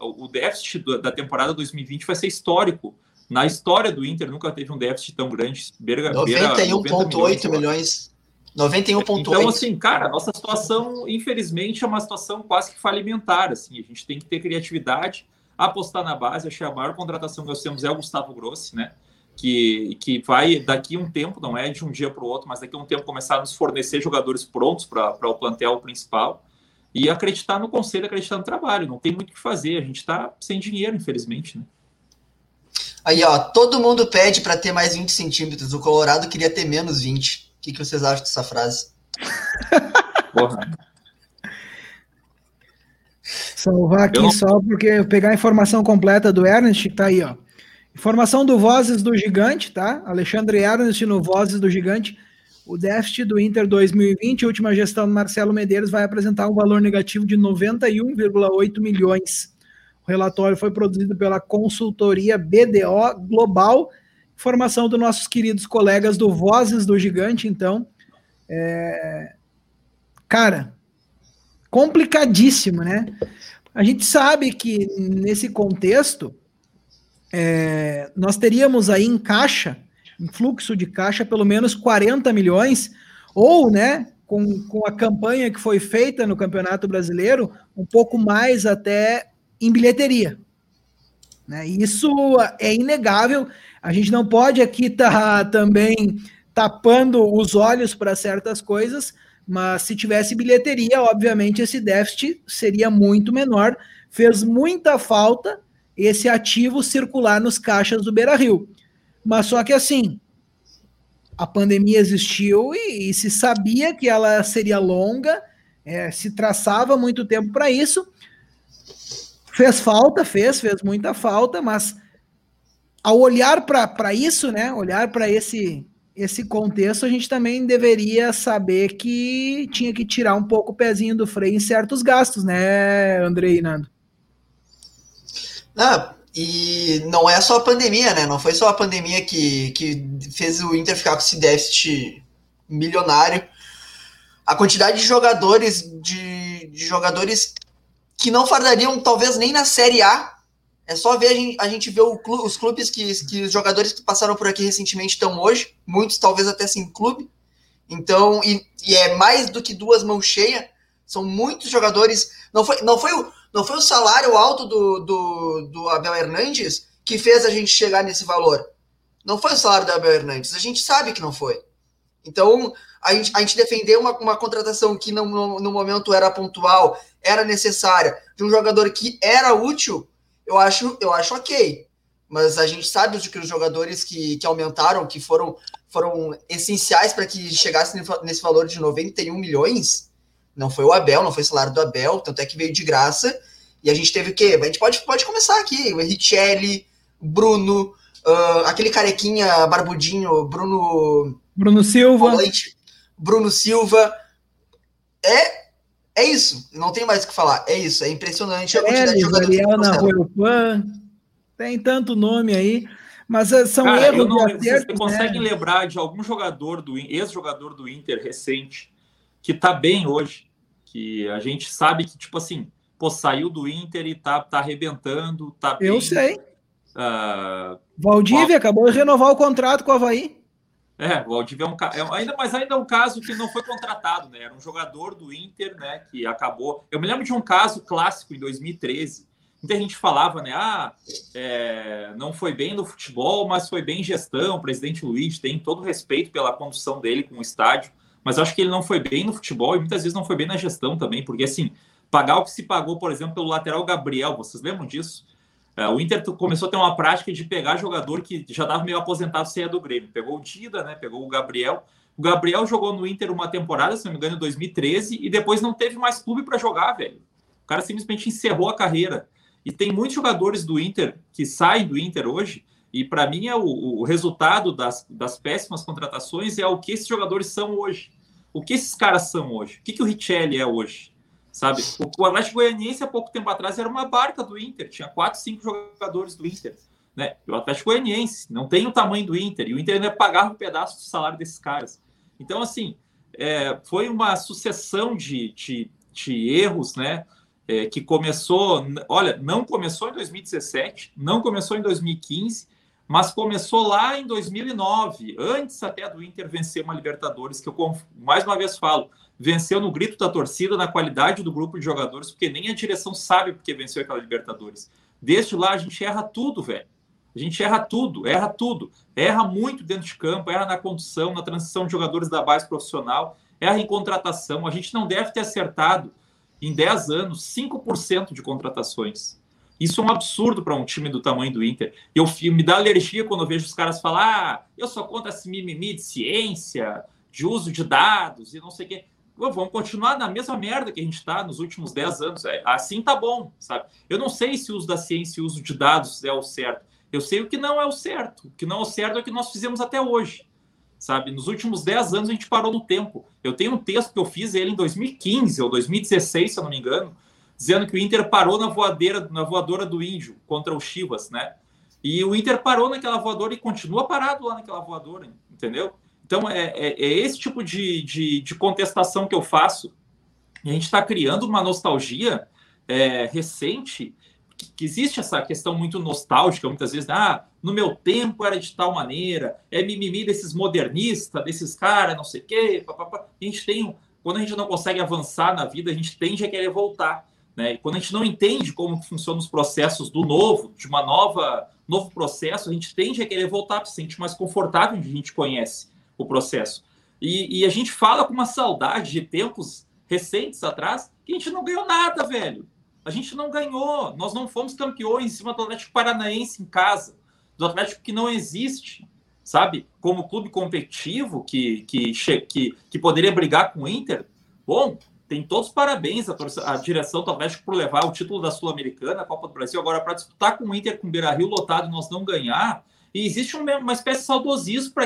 uh, o déficit da temporada dois mil e vinte vai ser histórico. Na história do Inter nunca teve um déficit tão grande. noventa e um vírgula oito milhões noventa e um vírgula oito Então, assim, cara, nossa situação, infelizmente, é uma situação quase que falimentar, assim. A gente tem que ter criatividade, apostar na base. Achei a maior contratação que nós temos é o Gustavo Grossi, né? Que, que vai, daqui um tempo, não é de um dia para o outro, mas daqui um tempo começar a nos fornecer jogadores prontos para o plantel principal e acreditar no conselho, acreditar no trabalho. Não tem muito o que fazer. A gente está sem dinheiro, infelizmente, né? Aí, ó, todo mundo pede para ter mais vinte centímetros. O Colorado queria ter menos vinte. O que, que vocês acham dessa frase? Porra. Salvar aqui eu... só porque pegar a informação completa do Ernst, tá aí, ó. Informação do Vozes do Gigante, tá? Alexandre Ernst no Vozes do Gigante. O déficit do Inter dois mil e vinte, última gestão do Marcelo Medeiros, vai apresentar um valor negativo de noventa e um vírgula oito milhões. O relatório foi produzido pela consultoria B D O Global. Informação dos nossos queridos colegas do Vozes do Gigante, então, é... cara, complicadíssimo, né? A gente sabe que nesse contexto, é... nós teríamos aí em caixa, em fluxo de caixa, pelo menos quarenta milhões, ou, né, com, com a campanha que foi feita no Campeonato Brasileiro, um pouco mais até em bilheteria. Né? Isso é inegável. A gente não pode aqui estar tá, também tapando os olhos para certas coisas, mas se tivesse bilheteria, obviamente esse déficit seria muito menor. Fez muita falta esse ativo circular nos caixas do Beira-Rio. Mas só que assim, a pandemia existiu e, e se sabia que ela seria longa, é, se traçava muito tempo para isso. Fez falta, fez, fez muita falta, mas... Ao olhar para isso, né? Olhar para esse, esse contexto, a gente também deveria saber que tinha que tirar um pouco o pezinho do freio em certos gastos, né, Andrei e Nando? Ah, E não é só a pandemia, né? Não foi só a pandemia que, que fez o Inter ficar com esse déficit milionário. A quantidade de jogadores, de, de jogadores que não fardariam, talvez, nem na Série A. É só ver, a gente vê o clube, os clubes que, que os jogadores que passaram por aqui recentemente estão hoje. Muitos, talvez, até sem clube. Então, e, e é mais do que duas mãos cheias. São muitos jogadores. Não foi, não foi o... Não foi o salário alto do, do, do Abel Hernández que fez a gente chegar nesse valor. Não foi o salário do Abel Hernández. A gente sabe que não foi. Então, a gente, a gente defendeu uma, uma contratação que no, no, no momento era pontual, era necessária, de um jogador que era útil, eu acho, eu acho ok. Mas a gente sabe que os jogadores que, que aumentaram, que foram, foram essenciais para que chegasse nesse valor de noventa e um milhões... Não foi o Abel, não foi o salário do Abel, tanto é que veio de graça. E a gente teve o quê? A gente pode, pode começar aqui. O Richelli, Bruno, uh, aquele carequinha barbudinho, Bruno... Bruno Silva. Leite, Bruno Silva. É, é isso. Não tem mais o que falar. É isso. É impressionante a quantidade é, de jogadores. Tem tanto nome aí. Mas são Cara, erros. Não, acertos, você né? consegue lembrar de algum jogador, do ex-jogador do Inter recente, que tá bem hoje? Que a gente sabe que, tipo assim, pô, saiu do Inter e tá, tá arrebentando, tá bem. Eu sei. Uh, Valdívia a... acabou de renovar o contrato com o Avaí. É, o Valdívia é um caso... É, ainda, mas ainda é um caso que não foi contratado, né? Era um jogador do Inter, né, que acabou... Eu me lembro de um caso clássico em dois mil e treze. Muita gente falava, né, ah, é, não foi bem no futebol, mas foi bem em gestão. O presidente Luiz tem todo o respeito pela condução dele com o estádio. Mas acho que ele não foi bem no futebol e muitas vezes não foi bem na gestão também, porque, assim, pagar o que se pagou, por exemplo, pelo lateral Gabriel, vocês lembram disso? Uh, o Inter começou a ter uma prática de pegar jogador que já estava meio aposentado, saia do Grêmio. Pegou o Dida, né? Pegou o Gabriel. O Gabriel jogou no Inter uma temporada, se não me engano, em dois mil e treze, e depois não teve mais clube para jogar, velho. O cara simplesmente encerrou a carreira. E tem muitos jogadores do Inter que saem do Inter hoje, e para mim é o, o resultado das, das péssimas contratações é o que esses jogadores são hoje. O que esses caras são hoje? O que, que o Richelli é hoje? Sabe? O, o Atlético Goianiense, há pouco tempo atrás, era uma barca do Inter. Tinha quatro, cinco jogadores do Inter. Né? E o Atlético Goianiense não tem o tamanho do Inter. E o Inter ainda pagava um pedaço do salário desses caras. Então, assim, é, foi uma sucessão de, de, de erros, né? É, que começou... Olha, não começou em dois mil e dezessete, não começou em dois mil e quinze... Mas começou lá em dois mil e nove, antes até do Inter vencer uma Libertadores, que eu mais uma vez falo, venceu no grito da torcida, na qualidade do grupo de jogadores, porque nem a direção sabe porque venceu aquela Libertadores. Desde lá a gente erra tudo, velho. A gente erra tudo, erra tudo. Erra muito dentro de campo, erra na condução, na transição de jogadores da base profissional, erra em contratação. A gente não deve ter acertado, em dez anos, cinco por cento de contratações. Isso é um absurdo para um time do tamanho do Inter. Eu, eu me dá alergia quando eu vejo os caras falar: ah, eu sou contra esse mimimi de ciência, de uso de dados e não sei o quê. Pô, vamos continuar na mesma merda que a gente está nos últimos dez anos. É, assim tá bom, sabe? Eu não sei se o uso da ciência e o uso de dados é o certo. Eu sei o que não é o certo. O que não é o certo é o que nós fizemos até hoje, sabe? Nos últimos dez anos a gente parou no tempo. Eu tenho um texto que eu fiz ele em dois mil e quinze ou dois mil e dezesseis, se eu não me engano, dizendo que o Inter parou na voadeira, na voadora do Índio contra o Chivas, né? E o Inter parou naquela voadora e continua parado lá naquela voadora, entendeu? Então, é, é, é esse tipo de, de, de contestação que eu faço. E a gente está criando uma nostalgia é, recente, que, que existe essa questão muito nostálgica, muitas vezes, ah, no meu tempo era de tal maneira, é mimimi desses modernistas, desses caras, não sei o quê, papapá. A gente tem, quando a gente não consegue avançar na vida, a gente tende a querer voltar. Né? E quando a gente não entende como que funcionam os processos do novo, de uma nova novo processo, a gente tende a querer voltar para se sentir mais confortável onde a gente conhece o processo. E, e a gente fala com uma saudade de tempos recentes atrás que a gente não ganhou nada, velho. A gente não ganhou. Nós não fomos campeões em cima do Atlético Paranaense em casa, do Atlético que não existe, sabe? Como clube competitivo que, que, que, que poderia brigar com o Inter. Bom... Tem todos os parabéns à, torce- à direção do Atlético por levar o título da Sul-Americana, a Copa do Brasil, agora para disputar com o Inter, com o Beira-Rio lotado, nós não ganhar. E existe um, uma espécie de saudosismo para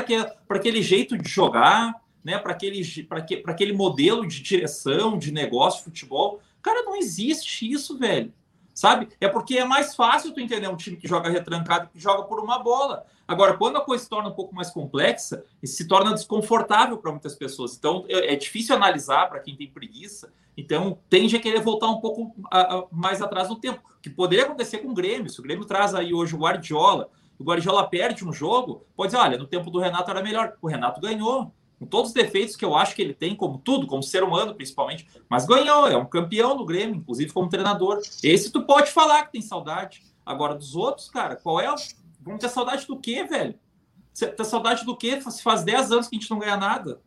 aquele jeito de jogar, né? Para aquele, para que, para aquele modelo de direção, de negócio, de futebol. Cara, não existe isso, velho. sabe? É porque é mais fácil tu entender um time que joga retrancado, que joga por uma bola. Agora, quando a coisa se torna um pouco mais complexa, se torna desconfortável para muitas pessoas. Então, é difícil analisar para quem tem preguiça. Então, tende a querer voltar um pouco a, a, mais atrás no tempo. O que poderia acontecer com o Grêmio. Se o Grêmio traz aí hoje o Guardiola, o Guardiola perde um jogo, pode dizer, olha, no tempo do Renato era melhor. O Renato ganhou. Com todos os defeitos que eu acho que ele tem, como tudo, como ser humano principalmente, mas ganhou, é um campeão do Grêmio, inclusive como treinador. Esse tu pode falar que tem saudade. Agora, dos outros, cara, qual é? Vamos ter saudade do quê, velho? Ter saudade do quê? Se faz dez anos que a gente não ganha nada.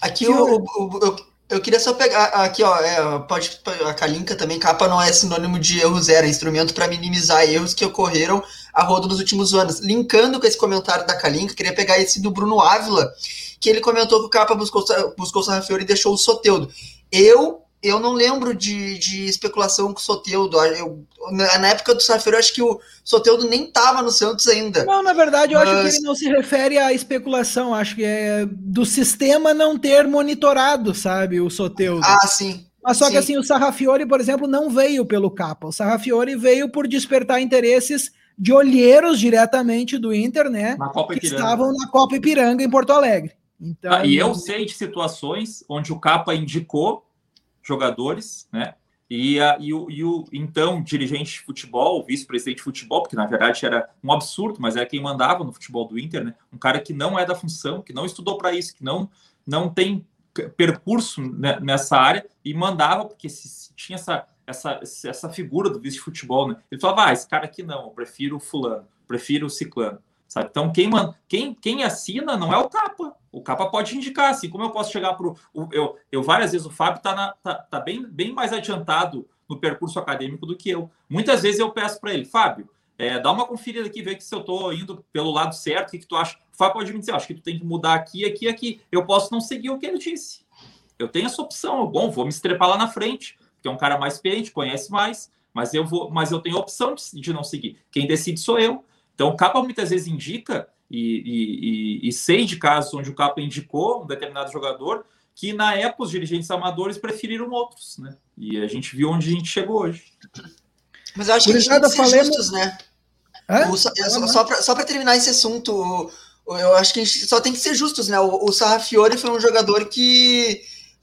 Aqui eu, eu, eu, eu queria só pegar, aqui ó, é, pode, a Kalinka também, Kappa não é sinônimo de erro zero, é instrumento para minimizar erros que ocorreram a rodo nos últimos anos. Linkando com esse comentário da Kalinka, queria pegar esse do Bruno Ávila, que ele comentou que o Kappa buscou, buscou o Sarrafiore e deixou o Soteldo. Eu, eu não lembro de, de especulação com o Soteldo. Eu, na, na época do Sarrafiore, eu acho que o Soteldo nem estava no Santos ainda. Não, na verdade, eu Mas... acho que ele não se refere à especulação. Acho que é do sistema não ter monitorado, sabe, o Soteldo. Ah, sim. Mas só sim. que assim, o Sarrafiore, por exemplo, não veio pelo Kappa. O Sarrafiore veio por despertar interesses de olheiros diretamente do Inter, né? Na Copa que estavam na Copa Ipiranga, em Porto Alegre. Então, ah, e eu sei de situações onde o Kappa indicou jogadores, né? E, a, e, o, e o então dirigente de futebol, vice-presidente de futebol, porque na verdade era um absurdo, mas era quem mandava no futebol do Inter, né? Um cara que não é da função, que não estudou para isso, que não, não tem percurso nessa área, e mandava, porque se, se tinha essa... Essa, essa figura do vice de futebol, né? Ele falava, ah, esse cara aqui não, eu prefiro o fulano, prefiro o ciclano, sabe? Então, quem, man... quem, quem assina não é o Kappa. O Kappa pode indicar, assim, como eu posso chegar para o... Eu, eu, várias vezes, o Fábio está na... tá, tá bem, bem mais adiantado no percurso acadêmico do que eu. Muitas vezes eu peço para ele, Fábio, é, dá uma conferida aqui, vê que se eu estou indo pelo lado certo, o que, que tu acha? O Fábio pode me dizer, ah, acho que tu tem que mudar aqui, aqui, aqui. Eu posso não seguir o que ele disse. Eu tenho essa opção, bom, vou me estrepar lá na frente, que é um cara mais experiente, conhece mais, mas eu, vou, mas eu tenho a opção de, de não seguir. Quem decide sou eu. Então, o Kappa muitas vezes indica, e, e, e, e sei de casos onde o Kappa indicou um determinado jogador, que na época os dirigentes amadores preferiram outros, né? E a gente viu onde a gente chegou hoje. Mas eu acho que a gente tem que ser justos, né? O, só só, só para terminar esse assunto, eu acho que a gente só tem que ser justos, né? O, o Sarrafiore foi um jogador que...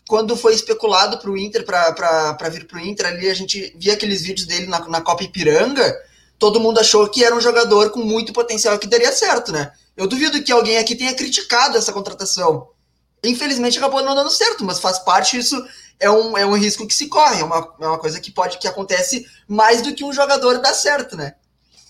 Quando foi especulado para o Inter, para vir para o Inter, ali a gente via aqueles vídeos dele na, na Copa Ipiranga, todo mundo achou que era um jogador com muito potencial que daria certo, né? Eu duvido que alguém aqui tenha criticado essa contratação. Infelizmente acabou não dando certo, mas faz parte, isso é um, é um risco que se corre, é uma, é uma coisa que pode que acontece mais do que um jogador dar certo, né?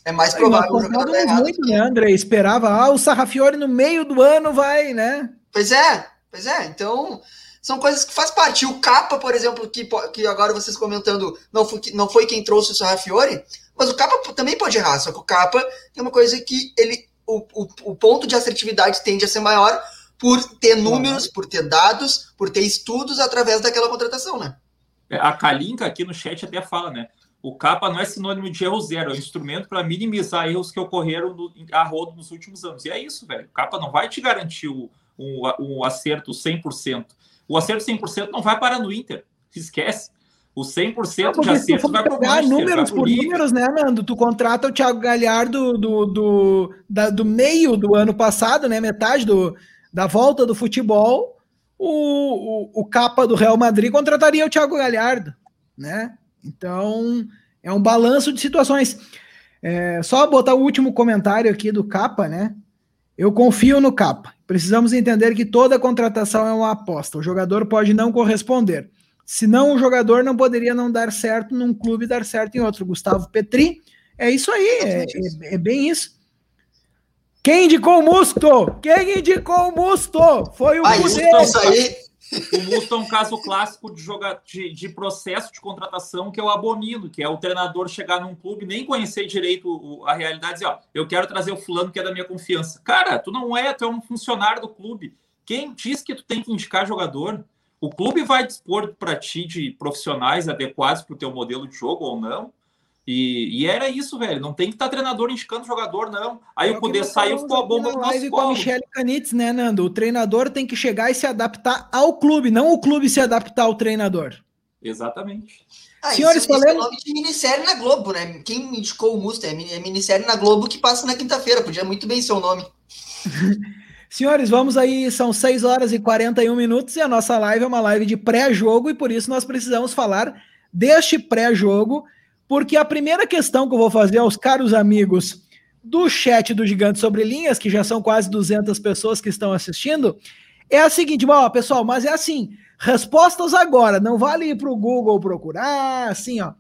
É mais provável um jogador dar errado. Muito, né, André? Esperava, ah, o Sarrafiore no meio do ano vai, né? Pois é, pois é, então... São coisas que faz parte. O Kappa, por exemplo, que, que agora vocês comentando, não foi, não foi quem trouxe o Sarrafiore, mas o Kappa também pode errar, só que o Kappa tem uma coisa que ele, o, o, o ponto de assertividade tende a ser maior por ter números, por ter dados, por ter estudos através daquela contratação, né? A Kalinka aqui no chat até fala, né? O Kappa não é sinônimo de erro zero, é um instrumento para minimizar erros que ocorreram no, a rodo nos últimos anos. E é isso, velho. O Kappa não vai te garantir o, o, o acerto cem por cento. O acerto cem por cento não vai parar no Inter. Esquece. O cem por cento de acerto vai para o Manchester. Números por números, né, Nando? Tu contrata o Thiago Galhardo do, do, da, do meio do ano passado, né? Metade do, da volta do futebol. O, o, o Kappa do Real Madrid contrataria o Thiago Galhardo, né? Então, é um balanço de situações. É, só botar o último comentário aqui do Kappa, né? Eu confio no Kappa. Precisamos entender que toda contratação é uma aposta. O jogador pode não corresponder. Senão, o jogador não poderia não dar certo num clube e dar certo em outro. Gustavo Petri, é isso aí. É, é, é bem isso. Quem indicou o Musto? Quem indicou o Musto? Foi o Coudet. Ah, o Musto é um caso clássico de, joga... de, de processo de contratação que eu abomino, que é o treinador chegar num clube, nem conhecer direito a realidade, dizer, ó, eu quero trazer o fulano que é da minha confiança. Cara, tu não é, tu é um funcionário do clube. Quem diz que tu tem que indicar jogador? O clube vai dispor para ti de profissionais adequados para o teu modelo de jogo ou não? E, e era isso, velho. Não tem que estar treinador indicando jogador, não. Aí o Coudet saiu, ficou a bomba no nosso com a Michele Canitz, né, Nando? O treinador tem que chegar e se adaptar ao clube, não o clube se adaptar ao treinador. Exatamente. Ah, senhores, isso, falando... isso é nome de minissérie na Globo, né? Quem indicou o Musta é minissérie na Globo que passa na quinta-feira. Podia muito bem ser o nome. Senhores, vamos aí, são seis horas e quarenta e um minutos e a nossa live é uma live de pré-jogo e por isso nós precisamos falar deste pré-jogo, porque a primeira questão que eu vou fazer aos caros amigos do chat do Gigante Sobre Linhas, que já são quase duzentas pessoas que estão assistindo, é a seguinte: ó, pessoal, mas é assim, respostas agora, não vale ir para o Google procurar, assim, ó.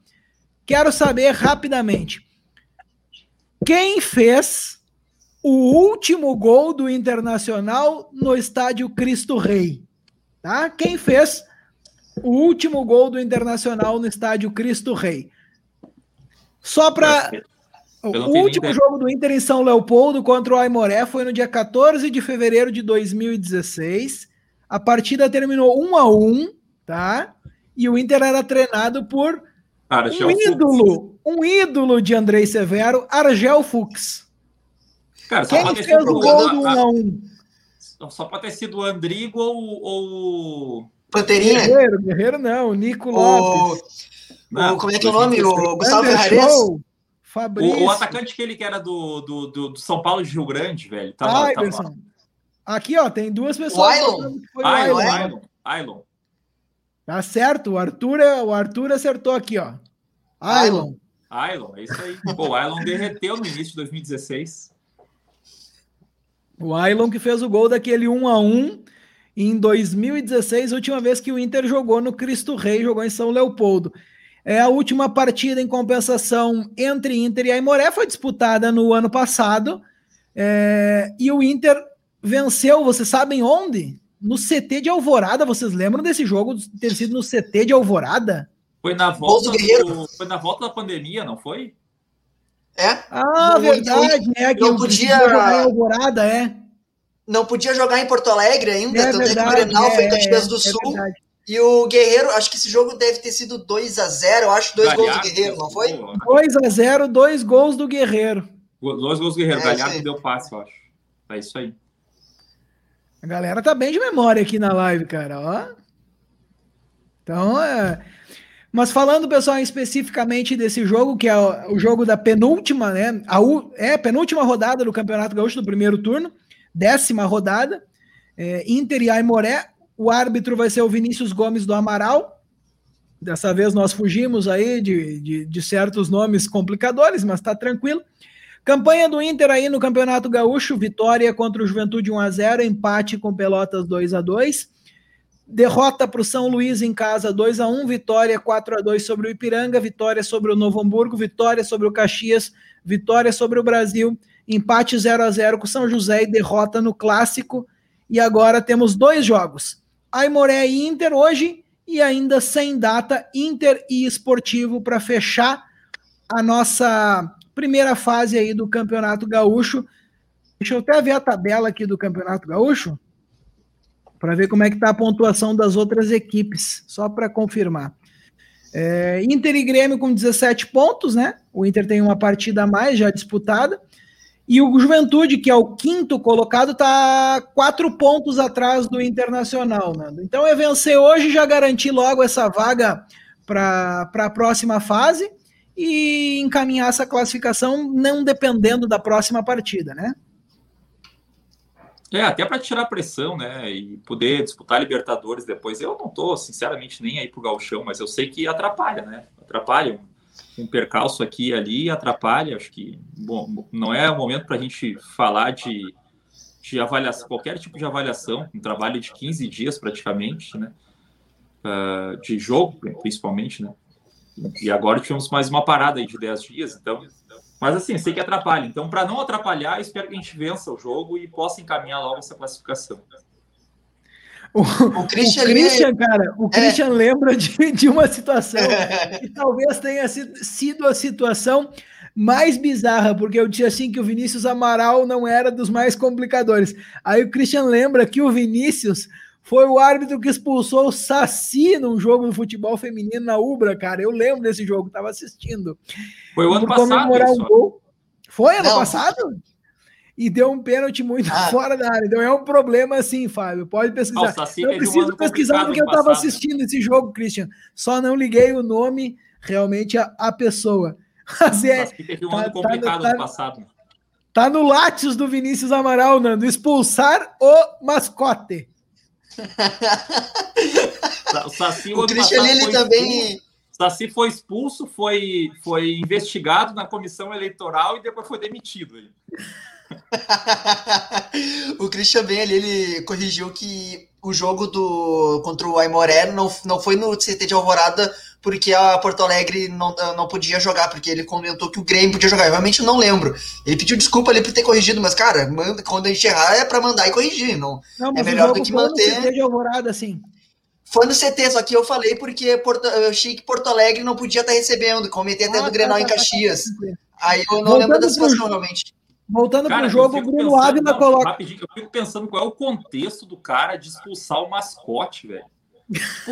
Quero saber rapidamente, quem fez o último gol do Internacional no estádio Cristo Rei? Tá? Quem fez o último gol do Internacional no estádio Cristo Rei? Só para... O último jogo do Inter em São Leopoldo contra o Aimoré foi no dia quatorze de fevereiro de dois mil e dezesseis. A partida terminou um a um, tá? E o Inter era treinado por Argel um ídolo, Fux. um ídolo de Andrei Severo, Argel Fux. Cara, só quem fez o gol do um a um? Um só pode ter sido o Andrigo ou, ou... Panterinha? O Guerreiro, Guerreiro não, o Nico Lopes. O... O... Como é que é o nome? O Gustavo Grossi? O, o atacante que ele que era do, do, do São Paulo de Rio Grande, velho. Tá, tá bom. Aqui, ó, tem duas pessoas. Aylon. Aylon, Aylon, Aylon. Tá certo, o Arthur, o Arthur acertou aqui, ó. Aylon. Aylon, é isso aí. Pô, o Aylon derreteu no início de dois mil e dezesseis. O Aylon que fez o gol daquele um a um em dois mil e dezesseis, última vez que o Inter jogou no Cristo Rei, jogou em São Leopoldo. É, a última partida em compensação entre Inter e Aimoré foi disputada no ano passado, é, e o Inter venceu, vocês sabem onde? No C T de Alvorada. Vocês lembram desse jogo ter sido no C T de Alvorada? Foi na volta, do, foi na volta da pandemia, não foi? É? Ah, verdade, é que não podia jogar em Alvorada, é. Não podia jogar em Porto Alegre ainda, é, tanto é que o Grenal foi em Caxias do Sul. Verdade. E o Guerreiro, acho que esse jogo deve ter sido dois a zero, eu acho, dois Galhardo, gols do Guerreiro, não foi? dois a zero, dois gols do Guerreiro. Dois gols do Guerreiro, é, Galhardo deu passe, eu acho. É isso aí. A galera tá bem de memória aqui na live, cara, ó. Então, é... Mas falando, pessoal, especificamente desse jogo, que é o jogo da penúltima, né? A U... É, penúltima rodada do Campeonato Gaúcho, do primeiro turno, décima rodada, é, Inter e Aimoré. O árbitro vai ser o Vinícius Gomes do Amaral. Dessa vez nós fugimos aí de, de, de certos nomes complicadores, mas tá tranquilo. Campanha do Inter aí no Campeonato Gaúcho, vitória contra o Juventude um a zero, empate com Pelotas dois a dois, derrota para o São Luís em casa dois a um, vitória quatro a dois sobre o Ipiranga, vitória sobre o Novo Hamburgo, vitória sobre o Caxias, vitória sobre o Brasil, empate zero a zero com o São José e derrota no Clássico. E agora temos dois jogos. Aimoré e Inter hoje, e ainda sem data, Inter e Esportivo, para fechar a nossa primeira fase aí do Campeonato Gaúcho. Deixa eu até ver a tabela aqui do Campeonato Gaúcho, para ver como é que está a pontuação das outras equipes, só para confirmar. É, Inter e Grêmio com dezessete pontos, né? O Inter tem uma partida a mais já disputada. E o Juventude, que é o quinto colocado, está quatro pontos atrás do Internacional, Nando. Então é vencer hoje, já garantir logo essa vaga para a próxima fase e encaminhar essa classificação, não dependendo da próxima partida, né? É, até para tirar a pressão, né? E poder disputar Libertadores depois. Eu não estou, sinceramente, nem aí pro Gauchão, mas eu sei que atrapalha, né? Atrapalha. Um percalço aqui e ali atrapalha, acho que, bom, não é o momento para a gente falar de, de avaliação, qualquer tipo de avaliação, um trabalho de quinze dias praticamente, né, uh, de jogo principalmente, né, e agora tivemos mais uma parada aí de dez dias, então, mas assim, sei que atrapalha, então para não atrapalhar, espero que a gente vença o jogo e possa encaminhar logo essa classificação. O, o, Christian, o Christian, ele... cara, o Christian é. lembra de, de uma situação que talvez tenha sido a situação mais bizarra, porque eu disse assim que o Vinícius Amaral não era dos mais complicadores. Aí o Christian lembra que o Vinícius foi o árbitro que expulsou o Saci num jogo de futebol feminino na Ubra, cara. Eu lembro desse jogo, estava assistindo. Foi o ano Por passado. Um gol... Foi ano não. passado? e deu um pênalti muito ah. fora da área. Então é um problema assim, Fábio. Pode pesquisar. Nossa, eu preciso pesquisar porque eu estava assistindo esse jogo, Christian. Só não liguei o nome, realmente, a, a pessoa. Mas é, Nossa, teve um tá, ano complicado tá, tá, no passado. Tá no látice do Vinícius Amaral, Nando. Expulsar o mascote. O Saci, o, o Christian ele também... Saci foi expulso, foi, foi investigado na comissão eleitoral e depois foi demitido. O Christian Bayer, ele corrigiu que o jogo do, contra o Aimoré não, não foi no C T de Alvorada porque a Porto Alegre não, não podia jogar, porque ele comentou que o Grêmio podia jogar. Eu realmente não lembro. Ele pediu desculpa ali por ter corrigido, mas, cara, manda, quando a gente errar é pra mandar e corrigir. Não, não, é melhor do que manter... C T de Alvorada, sim. Foi no C T, só que eu falei porque Porto, eu achei que Porto Alegre não podia estar recebendo. Comentei até ah, no Grenal tá, em Caxias. Tá, tá, tá. Aí eu não Voltando lembro da situação, pro... realmente. Voltando para o jogo, o Bruno Ávila coloca... Rapidinho, eu fico pensando qual é o contexto do cara de expulsar o mascote, velho. Pô,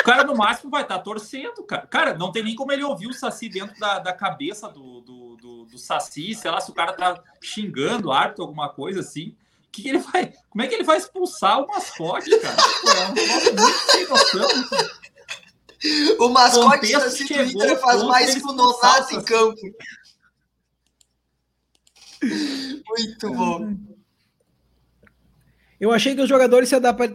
o cara no máximo vai estar torcendo, cara. Cara, não tem nem como ele ouvir o Saci dentro da, da cabeça do, do, do, do Saci. Sei lá, se o cara tá xingando o árbitro, alguma coisa assim. Que ele vai, como é que ele vai expulsar o mascote, cara? Pô, é um negócio muito sem noção. O mascote da City faz mais que o Nonato em campo. Muito bom. Eu achei que os jogadores se adapta,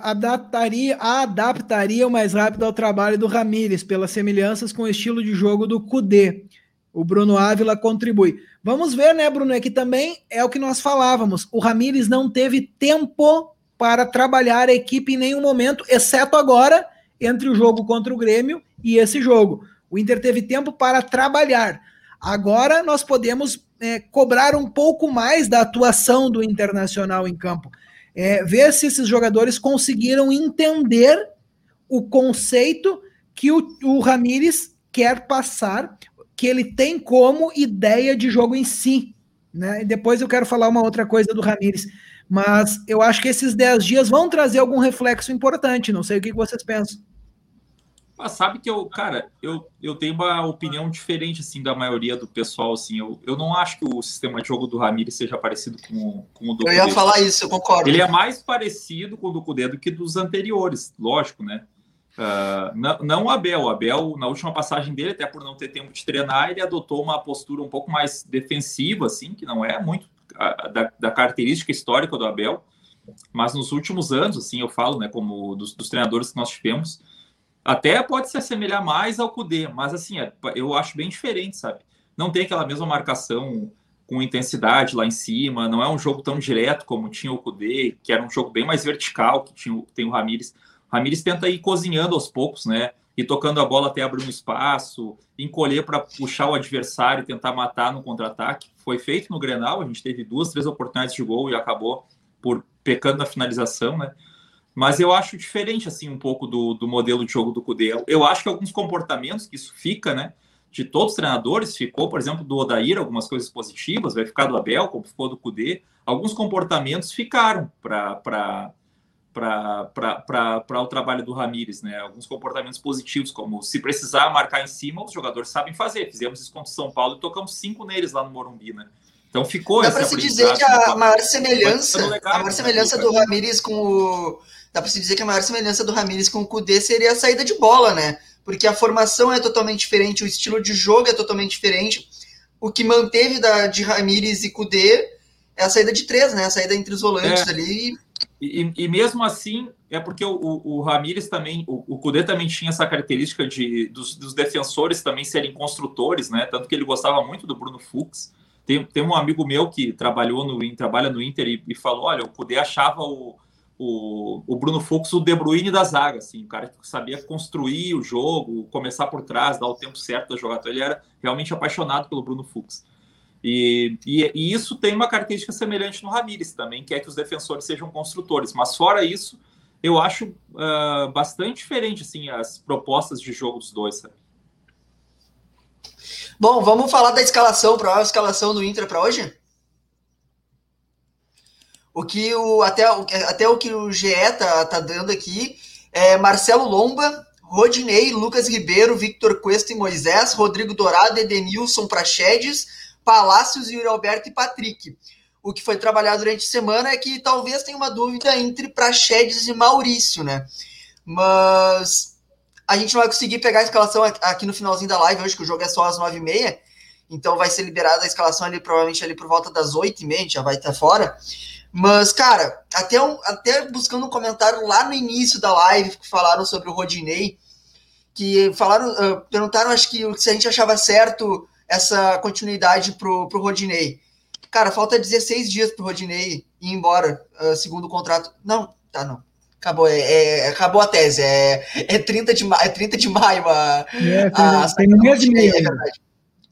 adaptaria, adaptariam mais rápido ao trabalho do Ramírez, pelas semelhanças com o estilo de jogo do Coudet. O Bruno Ávila contribui. Vamos ver, né, Bruno? É que também é o que nós falávamos. O Ramírez não teve tempo para trabalhar a equipe em nenhum momento, exceto agora, entre o jogo contra o Grêmio e esse jogo. O Inter teve tempo para trabalhar. Agora nós podemos é, cobrar um pouco mais da atuação do Internacional em campo. É, ver se esses jogadores conseguiram entender o conceito que o, o Ramírez quer passar, que ele tem como ideia de jogo em si, né? E depois eu quero falar uma outra coisa do Ramírez, mas eu acho que esses dez dias vão trazer algum reflexo importante, não sei o que vocês pensam. Ah, sabe que eu, cara, eu, eu tenho uma opinião diferente, assim, da maioria do pessoal, assim, eu, eu não acho que o sistema de jogo do Ramírez seja parecido com, com o do Coudet. Eu ia Coudet. falar isso, eu concordo. Ele é mais parecido com o do Coudet do que dos anteriores, lógico, né? Uh, não, não o Abel, o Abel na última passagem dele, até por não ter tempo de treinar, ele adotou uma postura um pouco mais defensiva, assim, que não é muito a, da, da característica histórica do Abel, mas nos últimos anos, assim, eu falo, né, como dos, dos treinadores que nós tivemos, até pode se assemelhar mais ao Coudet, mas assim, é, eu acho bem diferente, sabe? Não tem aquela mesma marcação com intensidade lá em cima, não é um jogo tão direto como tinha o Coudet, que era um jogo bem mais vertical que tinha, tem o Ramírez. Ramírez tenta ir cozinhando aos poucos, né? E tocando a bola até abrir um espaço, encolher para puxar o adversário e tentar matar no contra-ataque. Foi feito no Grenal, a gente teve duas, três oportunidades de gol e acabou por pecando na finalização, né? Mas eu acho diferente, assim, um pouco do, do modelo de jogo do Coudet. Eu acho que alguns comportamentos, que isso fica, né? De todos os treinadores, ficou, por exemplo, do Odair, algumas coisas positivas, vai ficar do Abel, como ficou do Coudet. Alguns comportamentos ficaram para... para o trabalho do Ramírez, né? Alguns comportamentos positivos, como se precisar marcar em cima, os jogadores sabem fazer. Fizemos isso contra o São Paulo e tocamos cinco neles lá no Morumbi, né? Então ficou essa. Dá para se dizer que a maior semelhança, legal, a maior semelhança né? do Ramírez com o... Dá para se dizer que a maior semelhança do Ramírez com o Coudet seria a saída de bola, né? Porque a formação é totalmente diferente, o estilo de jogo é totalmente diferente. O que manteve da, de Ramírez e Coudet é a saída de três, né? A saída entre os volantes é. ali... E, e mesmo assim, é porque o, o, o Ramírez também, o, o Coudet também tinha essa característica de, dos, dos defensores também serem construtores, né? Tanto que ele gostava muito do Bruno Fuchs. Tem, tem um amigo meu que trabalhou no, trabalha no Inter e, e falou, olha, o Coudet achava o, o, o Bruno Fuchs o De Bruyne da zaga, assim, o cara que sabia construir o jogo, começar por trás, dar o tempo certo da jogada. Ele era realmente apaixonado pelo Bruno Fuchs. E, e, e isso tem uma característica semelhante no Ramírez também, que é que os defensores sejam construtores. Mas fora isso, eu acho uh, bastante diferente assim, as propostas de jogo dos dois. Sabe? Bom, vamos falar da escalação, provável escalação do Inter para hoje? O que o, até, até o que o G E está tá dando aqui é Marcelo Lomba, Rodinei, Lucas Ribeiro, Victor Cuesta e Moisés, Rodrigo Dourado, Edenilson, Praxedes, Palácios, Yuri Alberto e Patrick. o que foi trabalhado durante a semana é que talvez tenha uma dúvida entre Praxedes e Maurício, né? Mas a gente não vai conseguir pegar a escalação aqui no finalzinho da live, hoje que o jogo é só às nove e meia, então vai ser liberada a escalação ali, provavelmente ali por volta das oito e meia, já vai estar fora. Mas, cara, até, um, até buscando um comentário lá no início da live, que falaram sobre o Rodinei, que falaram, uh, perguntaram, acho que se a gente achava certo essa continuidade pro, pro Rodinei. Cara, falta dezesseis dias pro Rodinei ir embora, uh, segundo o contrato. Não, tá, não. Acabou, é, é, acabou a tese. É, é, trinta de maio, é trinta de maio. A, é, tem, a, tem um mês e meio. É verdade.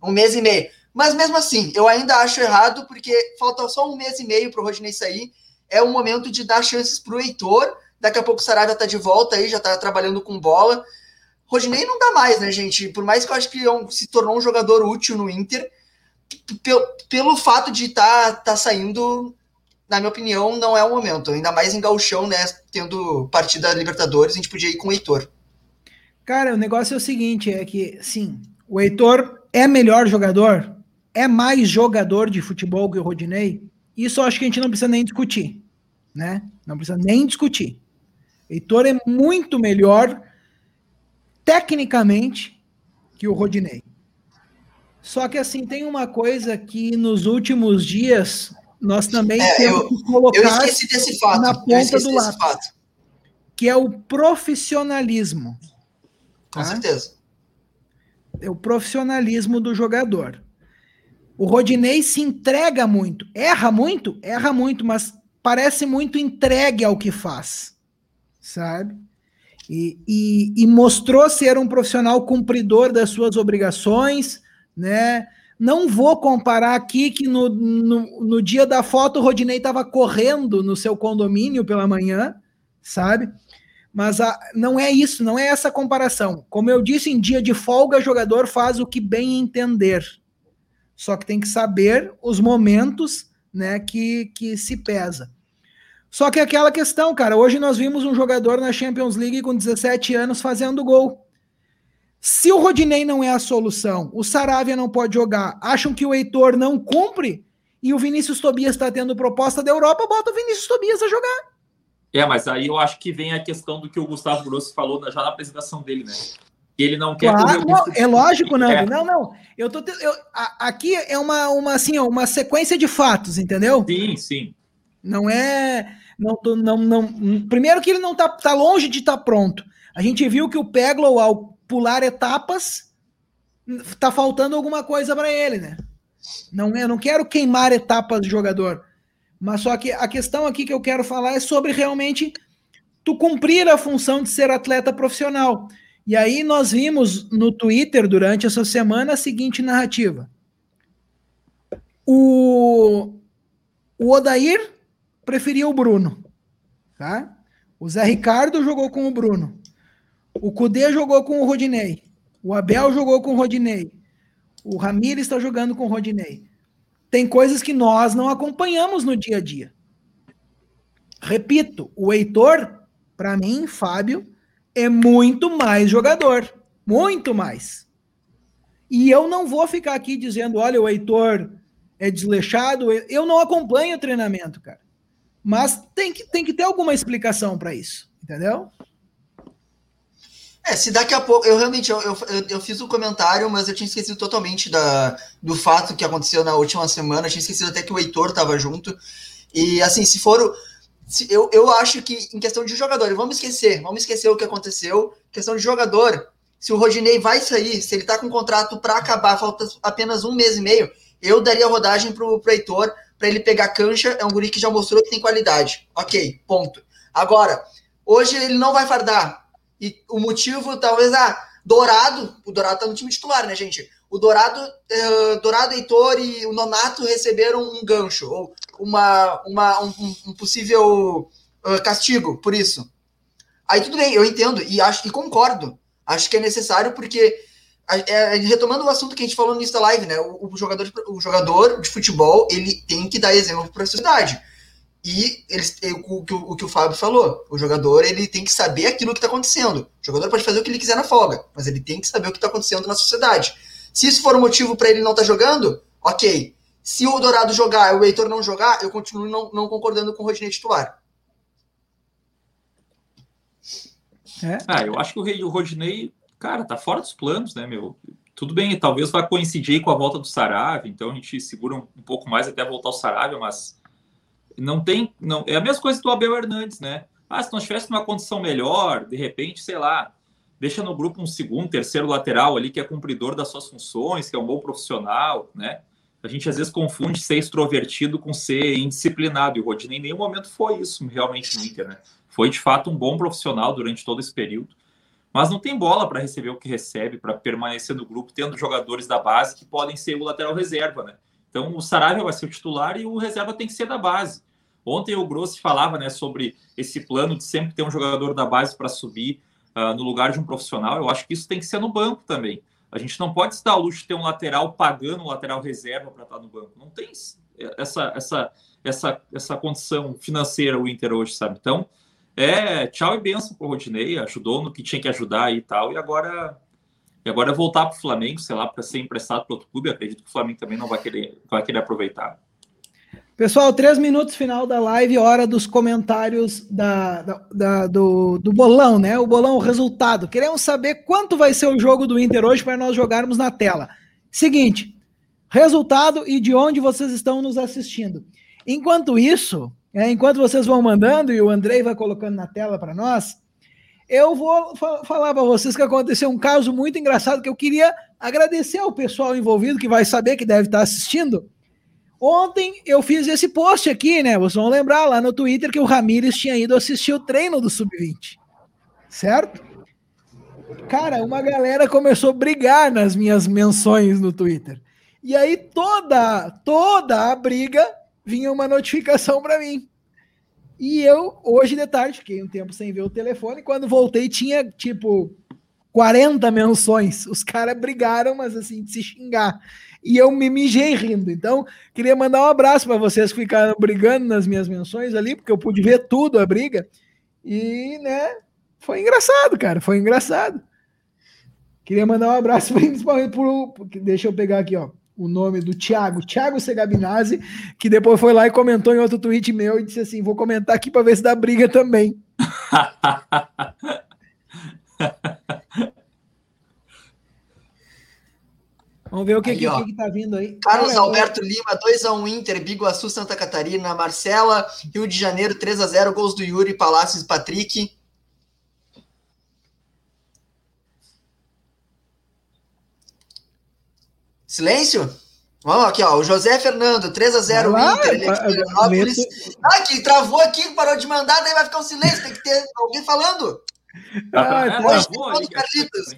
Um mês e meio. Mas mesmo assim, eu ainda acho errado, porque falta só um mês e meio pro Rodinei sair. É o momento de dar chances pro Heitor. Daqui a pouco o Saravia tá de volta aí, já tá trabalhando com bola. Rodinei não dá mais, né, gente? Por mais que eu acho que se tornou um jogador útil no Inter, pelo, pelo fato de estar tá, tá saindo, na minha opinião, não é o momento. Ainda mais em gauchão, né, tendo partida Libertadores, a gente podia ir com o Heitor. Cara, o negócio é o seguinte, é que, sim, o Heitor é melhor jogador, é mais jogador de futebol que o Rodinei, isso eu acho que a gente não precisa nem discutir, né? Não precisa nem discutir. Heitor é muito melhor tecnicamente que o Rodinei. Só que assim, tem uma coisa que nos últimos dias nós também é, temos eu, que colocar eu esqueci desse fato, na ponta eu esqueci do lápis, fato. Que é o profissionalismo. Com tá? certeza. É o profissionalismo do jogador. O Rodinei se entrega muito, erra muito, erra muito, mas parece muito entregue ao que faz, sabe? E, e, e mostrou ser um profissional cumpridor das suas obrigações, né? Não vou comparar aqui que no, no, no dia da foto o Rodinei estava correndo no seu condomínio pela manhã, sabe? Mas a, não é isso, não é essa comparação. Como eu disse, em dia de folga, o jogador faz o que bem entender. Só que tem que saber os momentos, né, que, que se pesa. Só que aquela questão, cara, hoje nós vimos um jogador na Champions League com dezessete anos fazendo gol. Se o Rodinei não é a solução, o Saravia não pode jogar, acham que o Heitor não cumpre e o Vinícius Tobias está tendo proposta da Europa, bota o Vinícius Tobias a jogar. É, mas aí eu acho que vem a questão do que o Gustavo Grossi falou já na apresentação dele, né? Que ele não quer... Claro, não, é lógico, Nando. É. Não, não. Eu tô, eu, a, aqui é uma, uma, assim, uma sequência de fatos, entendeu? Sim, sim. Não é... Não, não, não, primeiro que ele não tá, tá longe de estar tá pronto. A gente viu que o Peglow, ao pular etapas, tá faltando alguma coisa para ele, né? Não, eu não quero queimar etapas do jogador, mas só que a questão aqui que eu quero falar é sobre realmente tu cumprir a função de ser atleta profissional. E aí nós vimos no Twitter durante essa semana a seguinte narrativa. O, o Odair preferia o Bruno, tá? O Zé Ricardo jogou com o Bruno, o Coudet jogou com o Rodinei, o Abel jogou com o Rodinei, o Ramírez está jogando com o Rodinei. Tem coisas que nós não acompanhamos no dia a dia. Repito, o Heitor, para mim, Fábio, é muito mais jogador, muito mais. E eu não vou ficar aqui dizendo, olha, o Heitor é desleixado, eu não acompanho o treinamento, cara. Mas tem que, tem que ter alguma explicação para isso, entendeu? É, se daqui a pouco... Eu realmente eu, eu, eu fiz um comentário, mas eu tinha esquecido totalmente da, do fato que aconteceu na última semana. Eu tinha esquecido até que o Heitor estava junto. E, assim, se for... Se, eu, eu acho que, em questão de jogador, vamos esquecer, vamos esquecer o que aconteceu. Em questão de jogador, se o Rodinei vai sair, se ele está com um contrato para acabar, falta apenas um mês e meio, eu daria rodagem para o Heitor, para ele pegar cancha. É um guri que já mostrou que tem qualidade. Ok, ponto. Agora, hoje ele não vai fardar. E o motivo, talvez, ah, Dourado, o Dourado tá no time titular, né, gente? O Dourado, uh, Dourado, Heitor e o Nonato receberam um gancho, ou uma, uma, um, um possível uh, castigo por isso. Aí tudo bem, eu entendo e, acho, e concordo. Acho que é necessário porque... Retomando o assunto que a gente falou no início da live, né? O, o, jogador, o jogador de futebol, ele tem que dar exemplo para a sociedade. E eles, o, o, o que o Fábio falou, o jogador, ele tem que saber aquilo que está acontecendo. O jogador pode fazer o que ele quiser na folga, mas ele tem que saber o que está acontecendo na sociedade. Se isso for um motivo para ele não estar tá jogando, ok. Se o Dourado jogar e o Heitor não jogar, eu continuo não, não concordando com o Rodinei titular. É. Ah, eu acho que o Rodinei, cara, tá fora dos planos, né, meu? Tudo bem, talvez vá coincidir com a volta do Sarave, então a gente segura um, um pouco mais até voltar o Sarave, mas não tem... Não, é a mesma coisa do Abel Hernández, né? Ah, se nós tivéssemos uma condição melhor, de repente, sei lá, deixa no grupo um segundo, terceiro lateral ali, que é cumpridor das suas funções, que é um bom profissional, né? A gente às vezes confunde ser extrovertido com ser indisciplinado, e o Rodinei em nenhum momento foi isso realmente no Inter, né? Foi, de fato, um bom profissional durante todo esse período. Mas não tem bola para receber o que recebe, para permanecer no grupo, tendo jogadores da base que podem ser o lateral reserva, né? Então, o Sarabia vai ser o titular e o reserva tem que ser da base. Ontem o Grossi falava, né, sobre esse plano de sempre ter um jogador da base para subir uh, no lugar de um profissional. Eu acho que isso tem que ser no banco também. A gente não pode se dar ao luxo de ter um lateral pagando um lateral reserva para estar no banco. Não tem essa, essa, essa, essa condição financeira o Inter hoje, sabe? Então, é, tchau e benção pro Rodinei, ajudou no que tinha que ajudar e tal, e agora, e agora voltar pro Flamengo, sei lá, para ser emprestado para outro clube. Acredito que o Flamengo também não vai querer, vai querer aproveitar. Pessoal, três minutos final da live, hora dos comentários da, da, da, do, do bolão, né? O bolão, o resultado. Queremos saber quanto vai ser o jogo do Inter hoje para nós jogarmos na tela. Seguinte, resultado e de onde vocês estão nos assistindo. Enquanto isso... É, enquanto vocês vão mandando e o Andrei vai colocando na tela para nós, eu vou fa- falar para vocês que aconteceu um caso muito engraçado que eu queria agradecer ao pessoal envolvido que vai saber que deve estar assistindo. Ontem eu fiz esse post aqui, né? Vocês vão lembrar lá no Twitter que o Ramírez tinha ido assistir o treino do sub vinte, certo? Cara, uma galera começou a brigar nas minhas menções no Twitter. E aí toda, toda a briga... vinha uma notificação para mim. E eu, hoje de tarde, fiquei um tempo sem ver o telefone, quando voltei tinha, tipo, quarenta menções. Os caras brigaram, mas assim, de se xingar. E eu me mijei rindo. Então, queria mandar um abraço para vocês que ficaram brigando nas minhas menções ali, porque eu pude ver tudo a briga. E, né, foi engraçado, cara, foi engraçado. Queria mandar um abraço principalmente pro... Porque, deixa eu pegar aqui, ó. O nome do Thiago, Thiago Segabinazzi, que depois foi lá e comentou em outro tweet meu e disse assim, vou comentar aqui para ver se dá briga também. Vamos ver o que aí, que, que, que tá vindo aí. Carlos Cara, Alberto eu... Lima, dois a um Inter, Biguaçu, Santa Catarina, Marcela, Rio de Janeiro, três a zero, gols do Yuri, Palácios e Patrick. Silêncio? Vamos aqui, ó. O José Fernando, três a zero, o Inter, ele é de Florianópolis. Ah, que travou aqui, parou de mandar, daí vai ficar um silêncio, tem que ter alguém falando. Ah, é, hoje tem todo Carlitos.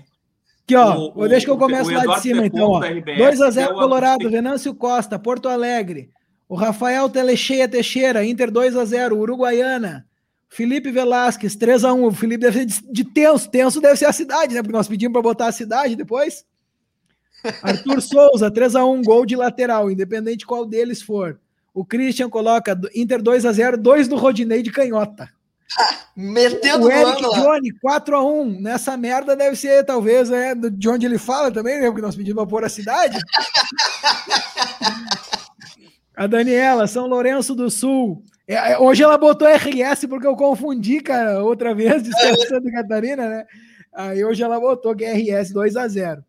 Aqui, ó, o, o, deixa que eu começo lá de cima, então, ó. dois a zero Colorado, Venâncio Costa, Porto Alegre. O Rafael Telecheia Teixeira, Inter dois a zero, Uruguaiana. Felipe Velasquez, três a um. O Felipe deve ser de, de tenso, tenso deve ser a cidade, né? Porque nós pedimos para botar a cidade depois. Arthur Souza, três a um, gol de lateral, independente qual deles for. O Christian coloca Inter dois a zero, dois do Rodinei de canhota. Ah, metendo o Eric Johnny, quatro a um. Nessa merda deve ser, talvez, né, de onde ele fala também, né, porque nós pedimos para pôr a cidade. A Daniela, São Lourenço do Sul. É, hoje ela botou R S porque eu confundi, cara, outra vez, de Santa Catarina, né? Aí hoje ela botou que é R S dois a zero.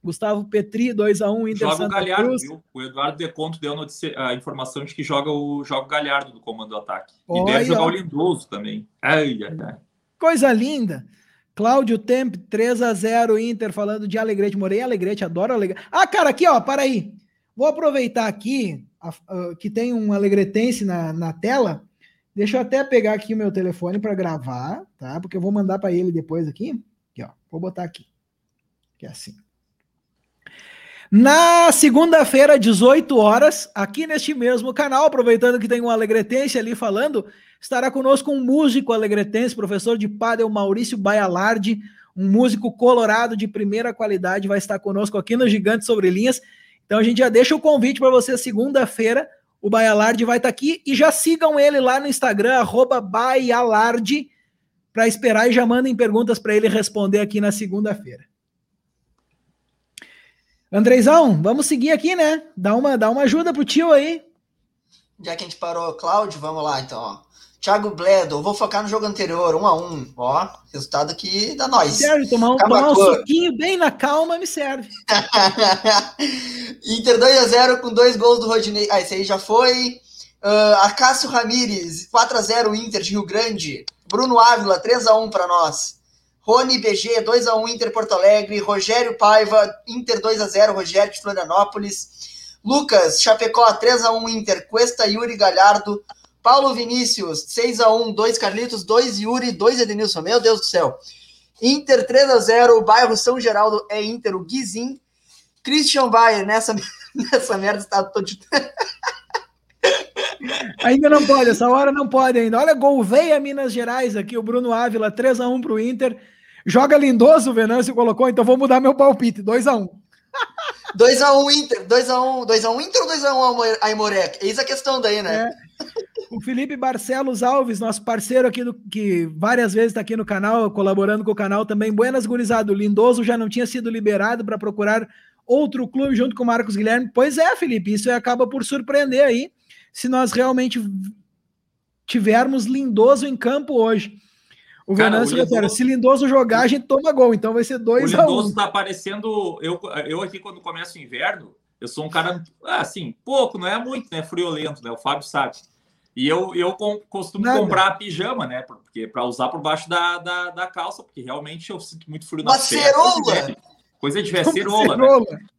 Gustavo Petri, dois a um, Inter Santa Cruz. Joga o Galhardo, viu? O Eduardo Deconto deu a informação de que joga o, joga o Galhardo do comando do ataque. E deve jogar o Lindoso também. Ai, ai, ai. Coisa linda. Cláudio Temp, três a zero, Inter, falando de Alegrete. Morei em Alegrete, adoro Alegrete. Ah, cara, aqui, ó, para aí. Vou aproveitar aqui, a, a, que tem um alegretense na, na tela. Deixa eu até pegar aqui o meu telefone para gravar, tá? Porque eu vou mandar para ele depois aqui. Aqui, ó. Vou botar aqui. Que é assim. Na segunda-feira, dezoito horas, aqui neste mesmo canal, aproveitando que tem um alegretense ali falando, estará conosco um músico alegretense, professor de pádel Maurício Baialardi, um músico colorado de primeira qualidade, vai estar conosco aqui no Gigante Sobre Linhas. Então a gente já deixa o convite para você, segunda-feira, o Baialardi vai estar aqui, e já sigam ele lá no Instagram, arroba Baialardi, para esperar e já mandem perguntas para ele responder aqui na segunda-feira. Andreizão, vamos seguir aqui, né? Dá uma, dá uma ajuda pro tio aí. Já que a gente parou, Cláudio, vamos lá então, ó. Thiago Bledo, vou focar no jogo anterior, um a um, ó, resultado que dá nós. Serve, tomar um, tomar um suquinho bem na calma me serve. Inter dois a zero com dois gols do Rodinei, ah, esse aí já foi. Uh, Acácio Ramírez, quatro a zero Inter de Rio Grande. Bruno Ávila, três a um para nós. Rony B G, dois a um Inter Porto Alegre. Rogério Paiva, Inter dois a zero Rogério de Florianópolis. Lucas Chapecó, três a um Inter. Cuesta, Yuri Galhardo. Paulo Vinícius, seis a um, dois Carlitos, dois Yuri, dois Edenilson. Meu Deus do céu. Inter três a zero, o bairro São Geraldo é Inter, o Guizim. Christian Bayer, nessa, nessa merda está todo de... Ainda não pode, essa hora não pode ainda. Olha, Golveia, Minas Gerais, aqui o Bruno Ávila, três a um pro Inter. Joga Lindoso, o Venâncio colocou, então vou mudar meu palpite, dois a um. dois a um Inter, dois a um, dois a um Inter ou dois a um Aimoré? Eis a questão daí, né? É. O Felipe Barcelos Alves, nosso parceiro aqui, do, que várias vezes está aqui no canal, colaborando com o canal também. Buenas, gurizado. Lindoso já não tinha sido liberado para procurar outro clube junto com o Marcos Guilherme. Pois é, Felipe, isso acaba por surpreender aí, se nós realmente tivermos Lindoso em campo hoje. O Venâncio, Lindo... se Lindoso jogar, a gente toma gol, então vai ser dois a um. O Lindoso tá aparecendo... Eu, eu aqui, quando começa o inverno, eu sou um cara, assim, pouco, não é muito, né? Friolento, né? O Fábio sabe. E eu, eu costumo Nada. comprar pijama, né? Porque para usar por baixo da, da, da calça, porque realmente eu sinto muito frio na perna. Uma cerola! Coisa de ver, cerola, né?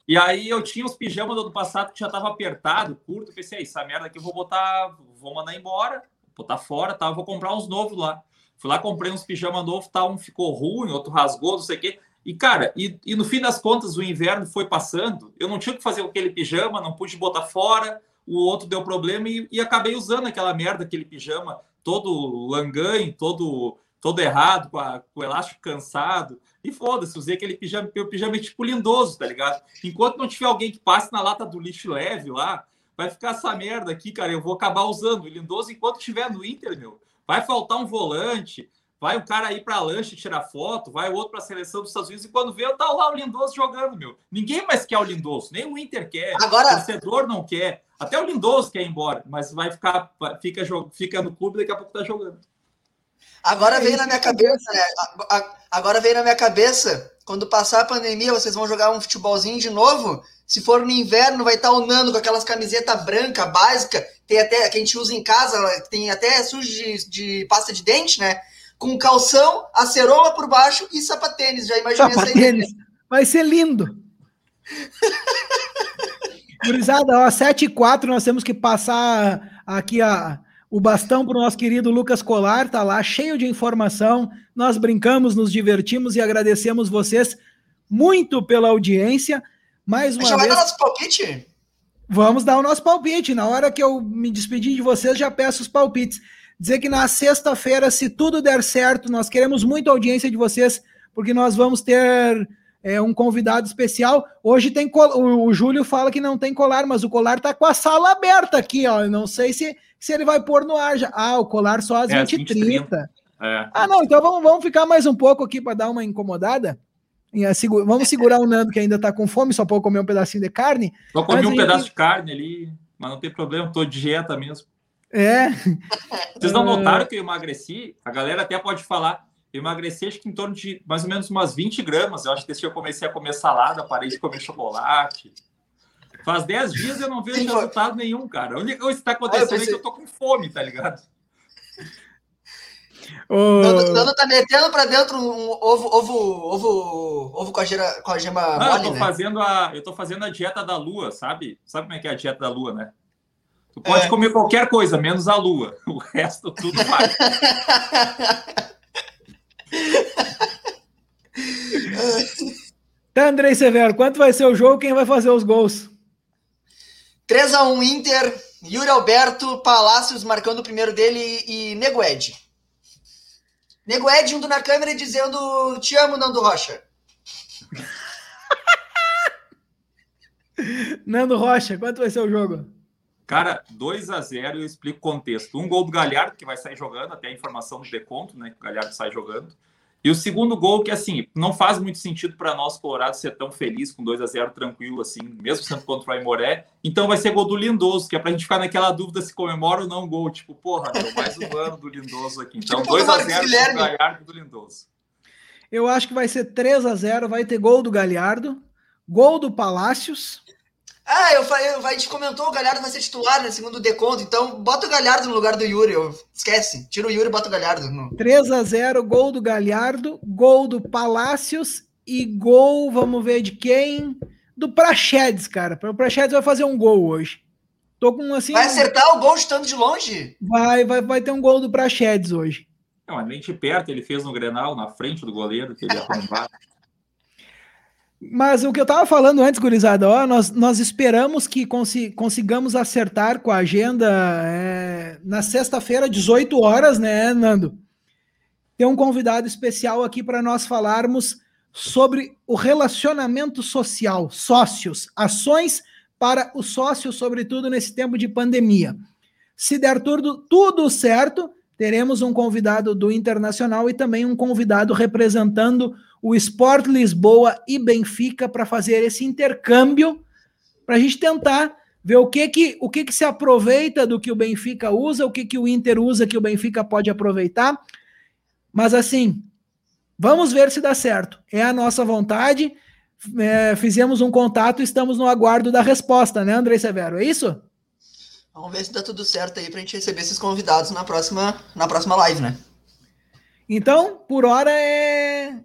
E aí eu tinha os pijamas do ano passado que já tava apertado, curto, pensei, essa merda aqui eu vou botar, vou mandar embora, vou botar fora, tá? Eu vou comprar uns novos lá. Fui lá, comprei uns pijamas novos, tal, um ficou ruim, outro rasgou, não sei o quê. E, cara, e, e no fim das contas, o inverno foi passando, eu não tinha o que fazer com aquele pijama, não pude botar fora, o outro deu problema e, e acabei usando aquela merda, aquele pijama todo langanho, todo, todo errado, com, a, com o elástico cansado. E foda-se, usei aquele pijama, o pijama é tipo Lindoso, tá ligado? Enquanto não tiver alguém que passe na lata do lixo leve lá, vai ficar essa merda aqui, cara, eu vou acabar usando o Lindoso enquanto tiver no Inter, meu. Vai faltar um volante, vai o cara ir para lanche tirar foto, vai o outro para a seleção dos Estados Unidos e quando vê, tá lá o Lindoso jogando, meu. Ninguém mais quer o Lindoso, nem o Inter quer, agora... o torcedor não quer, até o Lindoso quer ir embora, mas vai ficar, fica, fica no clube e daqui a pouco tá jogando. Agora veio na minha cabeça, né? Agora veio na minha cabeça, quando passar a pandemia, vocês vão jogar um futebolzinho de novo. Se for no inverno, vai estar o Nando com aquelas camisetas brancas, básicas, tem até, que a gente usa em casa, tem até sujo de, de pasta de dente, né? Com calção, a cerola por baixo e sapatênis. Já imaginei essa ideia. Vai ser lindo. Gurizada, ó, sete e quatro, nós temos que passar aqui a. O bastão para o nosso querido Lucas Colar, tá lá, cheio de informação. Nós brincamos, nos divertimos e agradecemos vocês muito pela audiência. Mais uma já vez... vai dar nosso palpite? Vamos dar o nosso palpite. Na hora que eu me despedir de vocês, já peço os palpites. Dizer que na sexta-feira, se tudo der certo, nós queremos muito a audiência de vocês, porque nós vamos ter é, um convidado especial. Hoje tem col... o Júlio fala que não tem Colar, mas o Colar tá com a sala aberta aqui, ó. Eu não sei se... se ele vai pôr no ar já. Ah, o Colar só às é, vinte e trinta. É. Ah, não, então vamos, vamos ficar mais um pouco aqui para dar uma incomodada. E a segu... Vamos segurar o Nando, que ainda está com fome, só pode comer um pedacinho de carne. Só comi um gente... pedaço de carne ali, mas não tem problema, estou de dieta mesmo. É. Vocês não notaram que eu emagreci? A galera até pode falar. Eu emagreci acho que em torno de mais ou menos umas vinte gramas. Eu acho que desde que eu comecei a comer salada, parei de comer chocolate... Faz dez dias eu não vejo resultado nenhum, cara. A única coisa que está acontecendo ah, pensei... é que eu tô com fome, tá ligado? O Nando tá metendo para dentro um ovo, ovo, ovo, ovo com a gema, com a gema não, mole, eu tô né? Fazendo a, eu tô fazendo a dieta da lua, sabe? Sabe como é que é a dieta da lua, né? Tu pode é. comer qualquer coisa, menos a lua. O resto tudo vai. Tá, Andrei Severo, quanto vai ser o jogo? Quem vai fazer os gols? três a um Inter, Yuri Alberto, Palácios marcando o primeiro dele e Negued. Negued indo na câmera e dizendo te amo, Nando Rocha. Nando Rocha, quanto vai ser o jogo? Cara, dois a zero, eu explico o contexto. Um gol do Galhardo, que vai sair jogando, até a informação do deconto, né? Que o Galhardo sai jogando. E o segundo gol, que assim, não faz muito sentido para nós, Colorado, ser tão feliz com dois a zero tranquilo, assim, mesmo sendo contra o Aimoré. Então vai ser gol do Lindoso, que é pra gente ficar naquela dúvida se comemora ou não gol. Tipo, porra, meu, mais um ano do Lindoso aqui. Então dois a zero pro Galhardo do Lindoso. Eu acho que vai ser três a zero, vai ter gol do Galhardo, gol do Palácios. Ah, eu falei, a gente comentou, o Galhardo vai ser titular, né, segundo o deconto, então bota o Galhardo no lugar do Yuri, eu, esquece, tira o Yuri e bota o Galhardo. No... três a zero, gol do Galhardo, gol do Palácios e gol, vamos ver de quem, do Praxedes, cara, o Praxedes vai fazer um gol hoje. Tô com, assim, vai acertar um... o gol estando de longe? Vai, vai, vai ter um gol do Praxedes hoje. Não, além de perto, ele fez no Grenal, na frente do goleiro, que ele ia arrombar. Mas o que eu estava falando antes, gurizada, ó, nós, nós esperamos que consi- consigamos acertar com a agenda é, na sexta-feira, dezoito horas, né, Nando? Tem um convidado especial aqui para nós falarmos sobre o relacionamento social, sócios, ações para os sócios, sobretudo nesse tempo de pandemia. Se der tudo, tudo certo, teremos um convidado do Internacional e também um convidado representando o Sport Lisboa e Benfica para fazer esse intercâmbio, para a gente tentar ver o que que, o que que se aproveita do que o Benfica usa, o que que o Inter usa que o Benfica pode aproveitar. Mas assim, vamos ver se dá certo. É a nossa vontade, é, fizemos um contato e estamos no aguardo da resposta, né, Andrei Severo? É isso? Vamos ver se dá tudo certo aí para a gente receber esses convidados na próxima, na próxima live, né? Então, por hora é...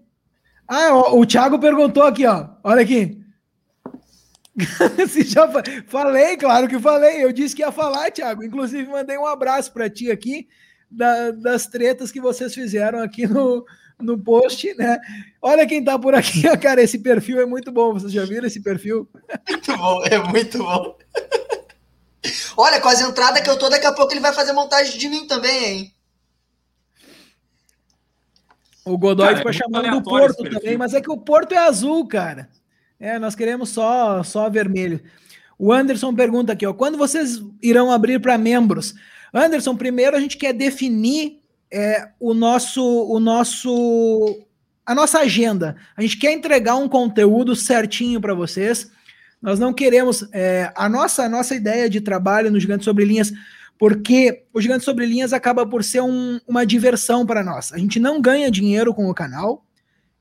Ah, o, o Thiago perguntou aqui, ó. Olha aqui. Já fa... Falei, claro que falei. Eu disse que ia falar, Thiago. Inclusive, mandei um abraço para ti aqui, da, das tretas que vocês fizeram aqui no, no post, né? Olha quem tá por aqui, ó, cara. Esse perfil é muito bom. Vocês já viram esse perfil? Muito bom, é muito bom. Olha, com as entradas que eu tô, daqui a pouco ele vai fazer montagem de mim também, hein? O Godoy cara, foi é chamando do Porto também, mas é que o Porto é azul, cara. É, nós queremos só, só vermelho. O Anderson pergunta aqui, ó, quando vocês irão abrir para membros? Anderson, primeiro a gente quer definir é, o nosso, o nosso, a nossa agenda. A gente quer entregar um conteúdo certinho para vocês. Nós não queremos... É, a, nossa, a nossa ideia de trabalho no Gigante Sobre Linhas, porque o Gigante Sobre Linhas acaba por ser um, uma diversão para nós. A gente não ganha dinheiro com o canal.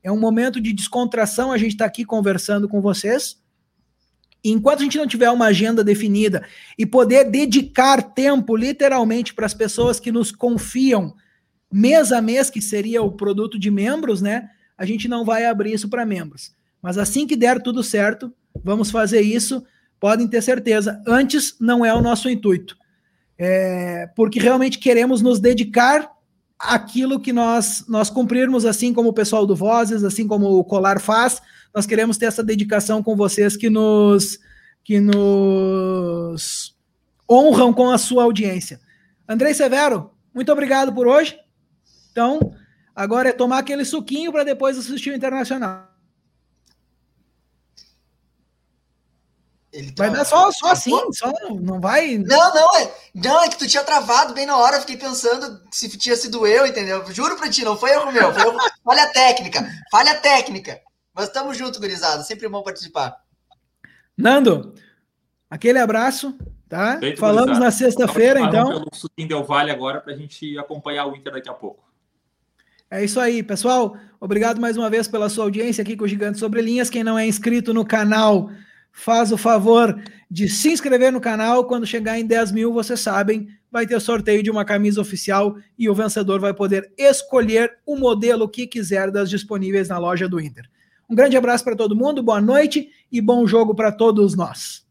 É um momento de descontração. A gente está aqui conversando com vocês. E enquanto a gente não tiver uma agenda definida e poder dedicar tempo, literalmente, para as pessoas que nos confiam mês a mês, que seria o produto de membros, né? A gente não vai abrir isso para membros. Mas assim que der tudo certo... Vamos fazer isso, podem ter certeza. Antes não é o nosso intuito, é, porque realmente queremos nos dedicar àquilo que nós, nós cumprirmos, assim como o pessoal do Vozes, assim como o Colar faz. Nós queremos ter essa dedicação com vocês que nos, que nos honram com a sua audiência. Andrei Severo, muito obrigado por hoje. Então, agora é tomar aquele suquinho para depois assistir o Internacional. Ele tá... Vai dar só, só assim, só não vai... Não, não é, não, é que tu tinha travado bem na hora, eu fiquei pensando se tinha sido eu, entendeu? Juro pra ti, não foi erro meu, foi eu... falha técnica, falha técnica. Mas tamo junto, gurizada, sempre bom participar. Nando, aquele abraço, tá? Feito, falamos gurizada. Na sexta-feira, então. Vamos pelo Suquim Del Vale agora pra gente acompanhar o Inter daqui a pouco. É isso aí, pessoal, obrigado mais uma vez pela sua audiência aqui com o Gigante Sobre Linhas. Quem não é inscrito no canal... Faz o favor de se inscrever no canal. Quando chegar em dez mil, vocês sabem, vai ter sorteio de uma camisa oficial e o vencedor vai poder escolher o modelo que quiser das disponíveis na loja do Inter. Um grande abraço para todo mundo, boa noite e bom jogo para todos nós.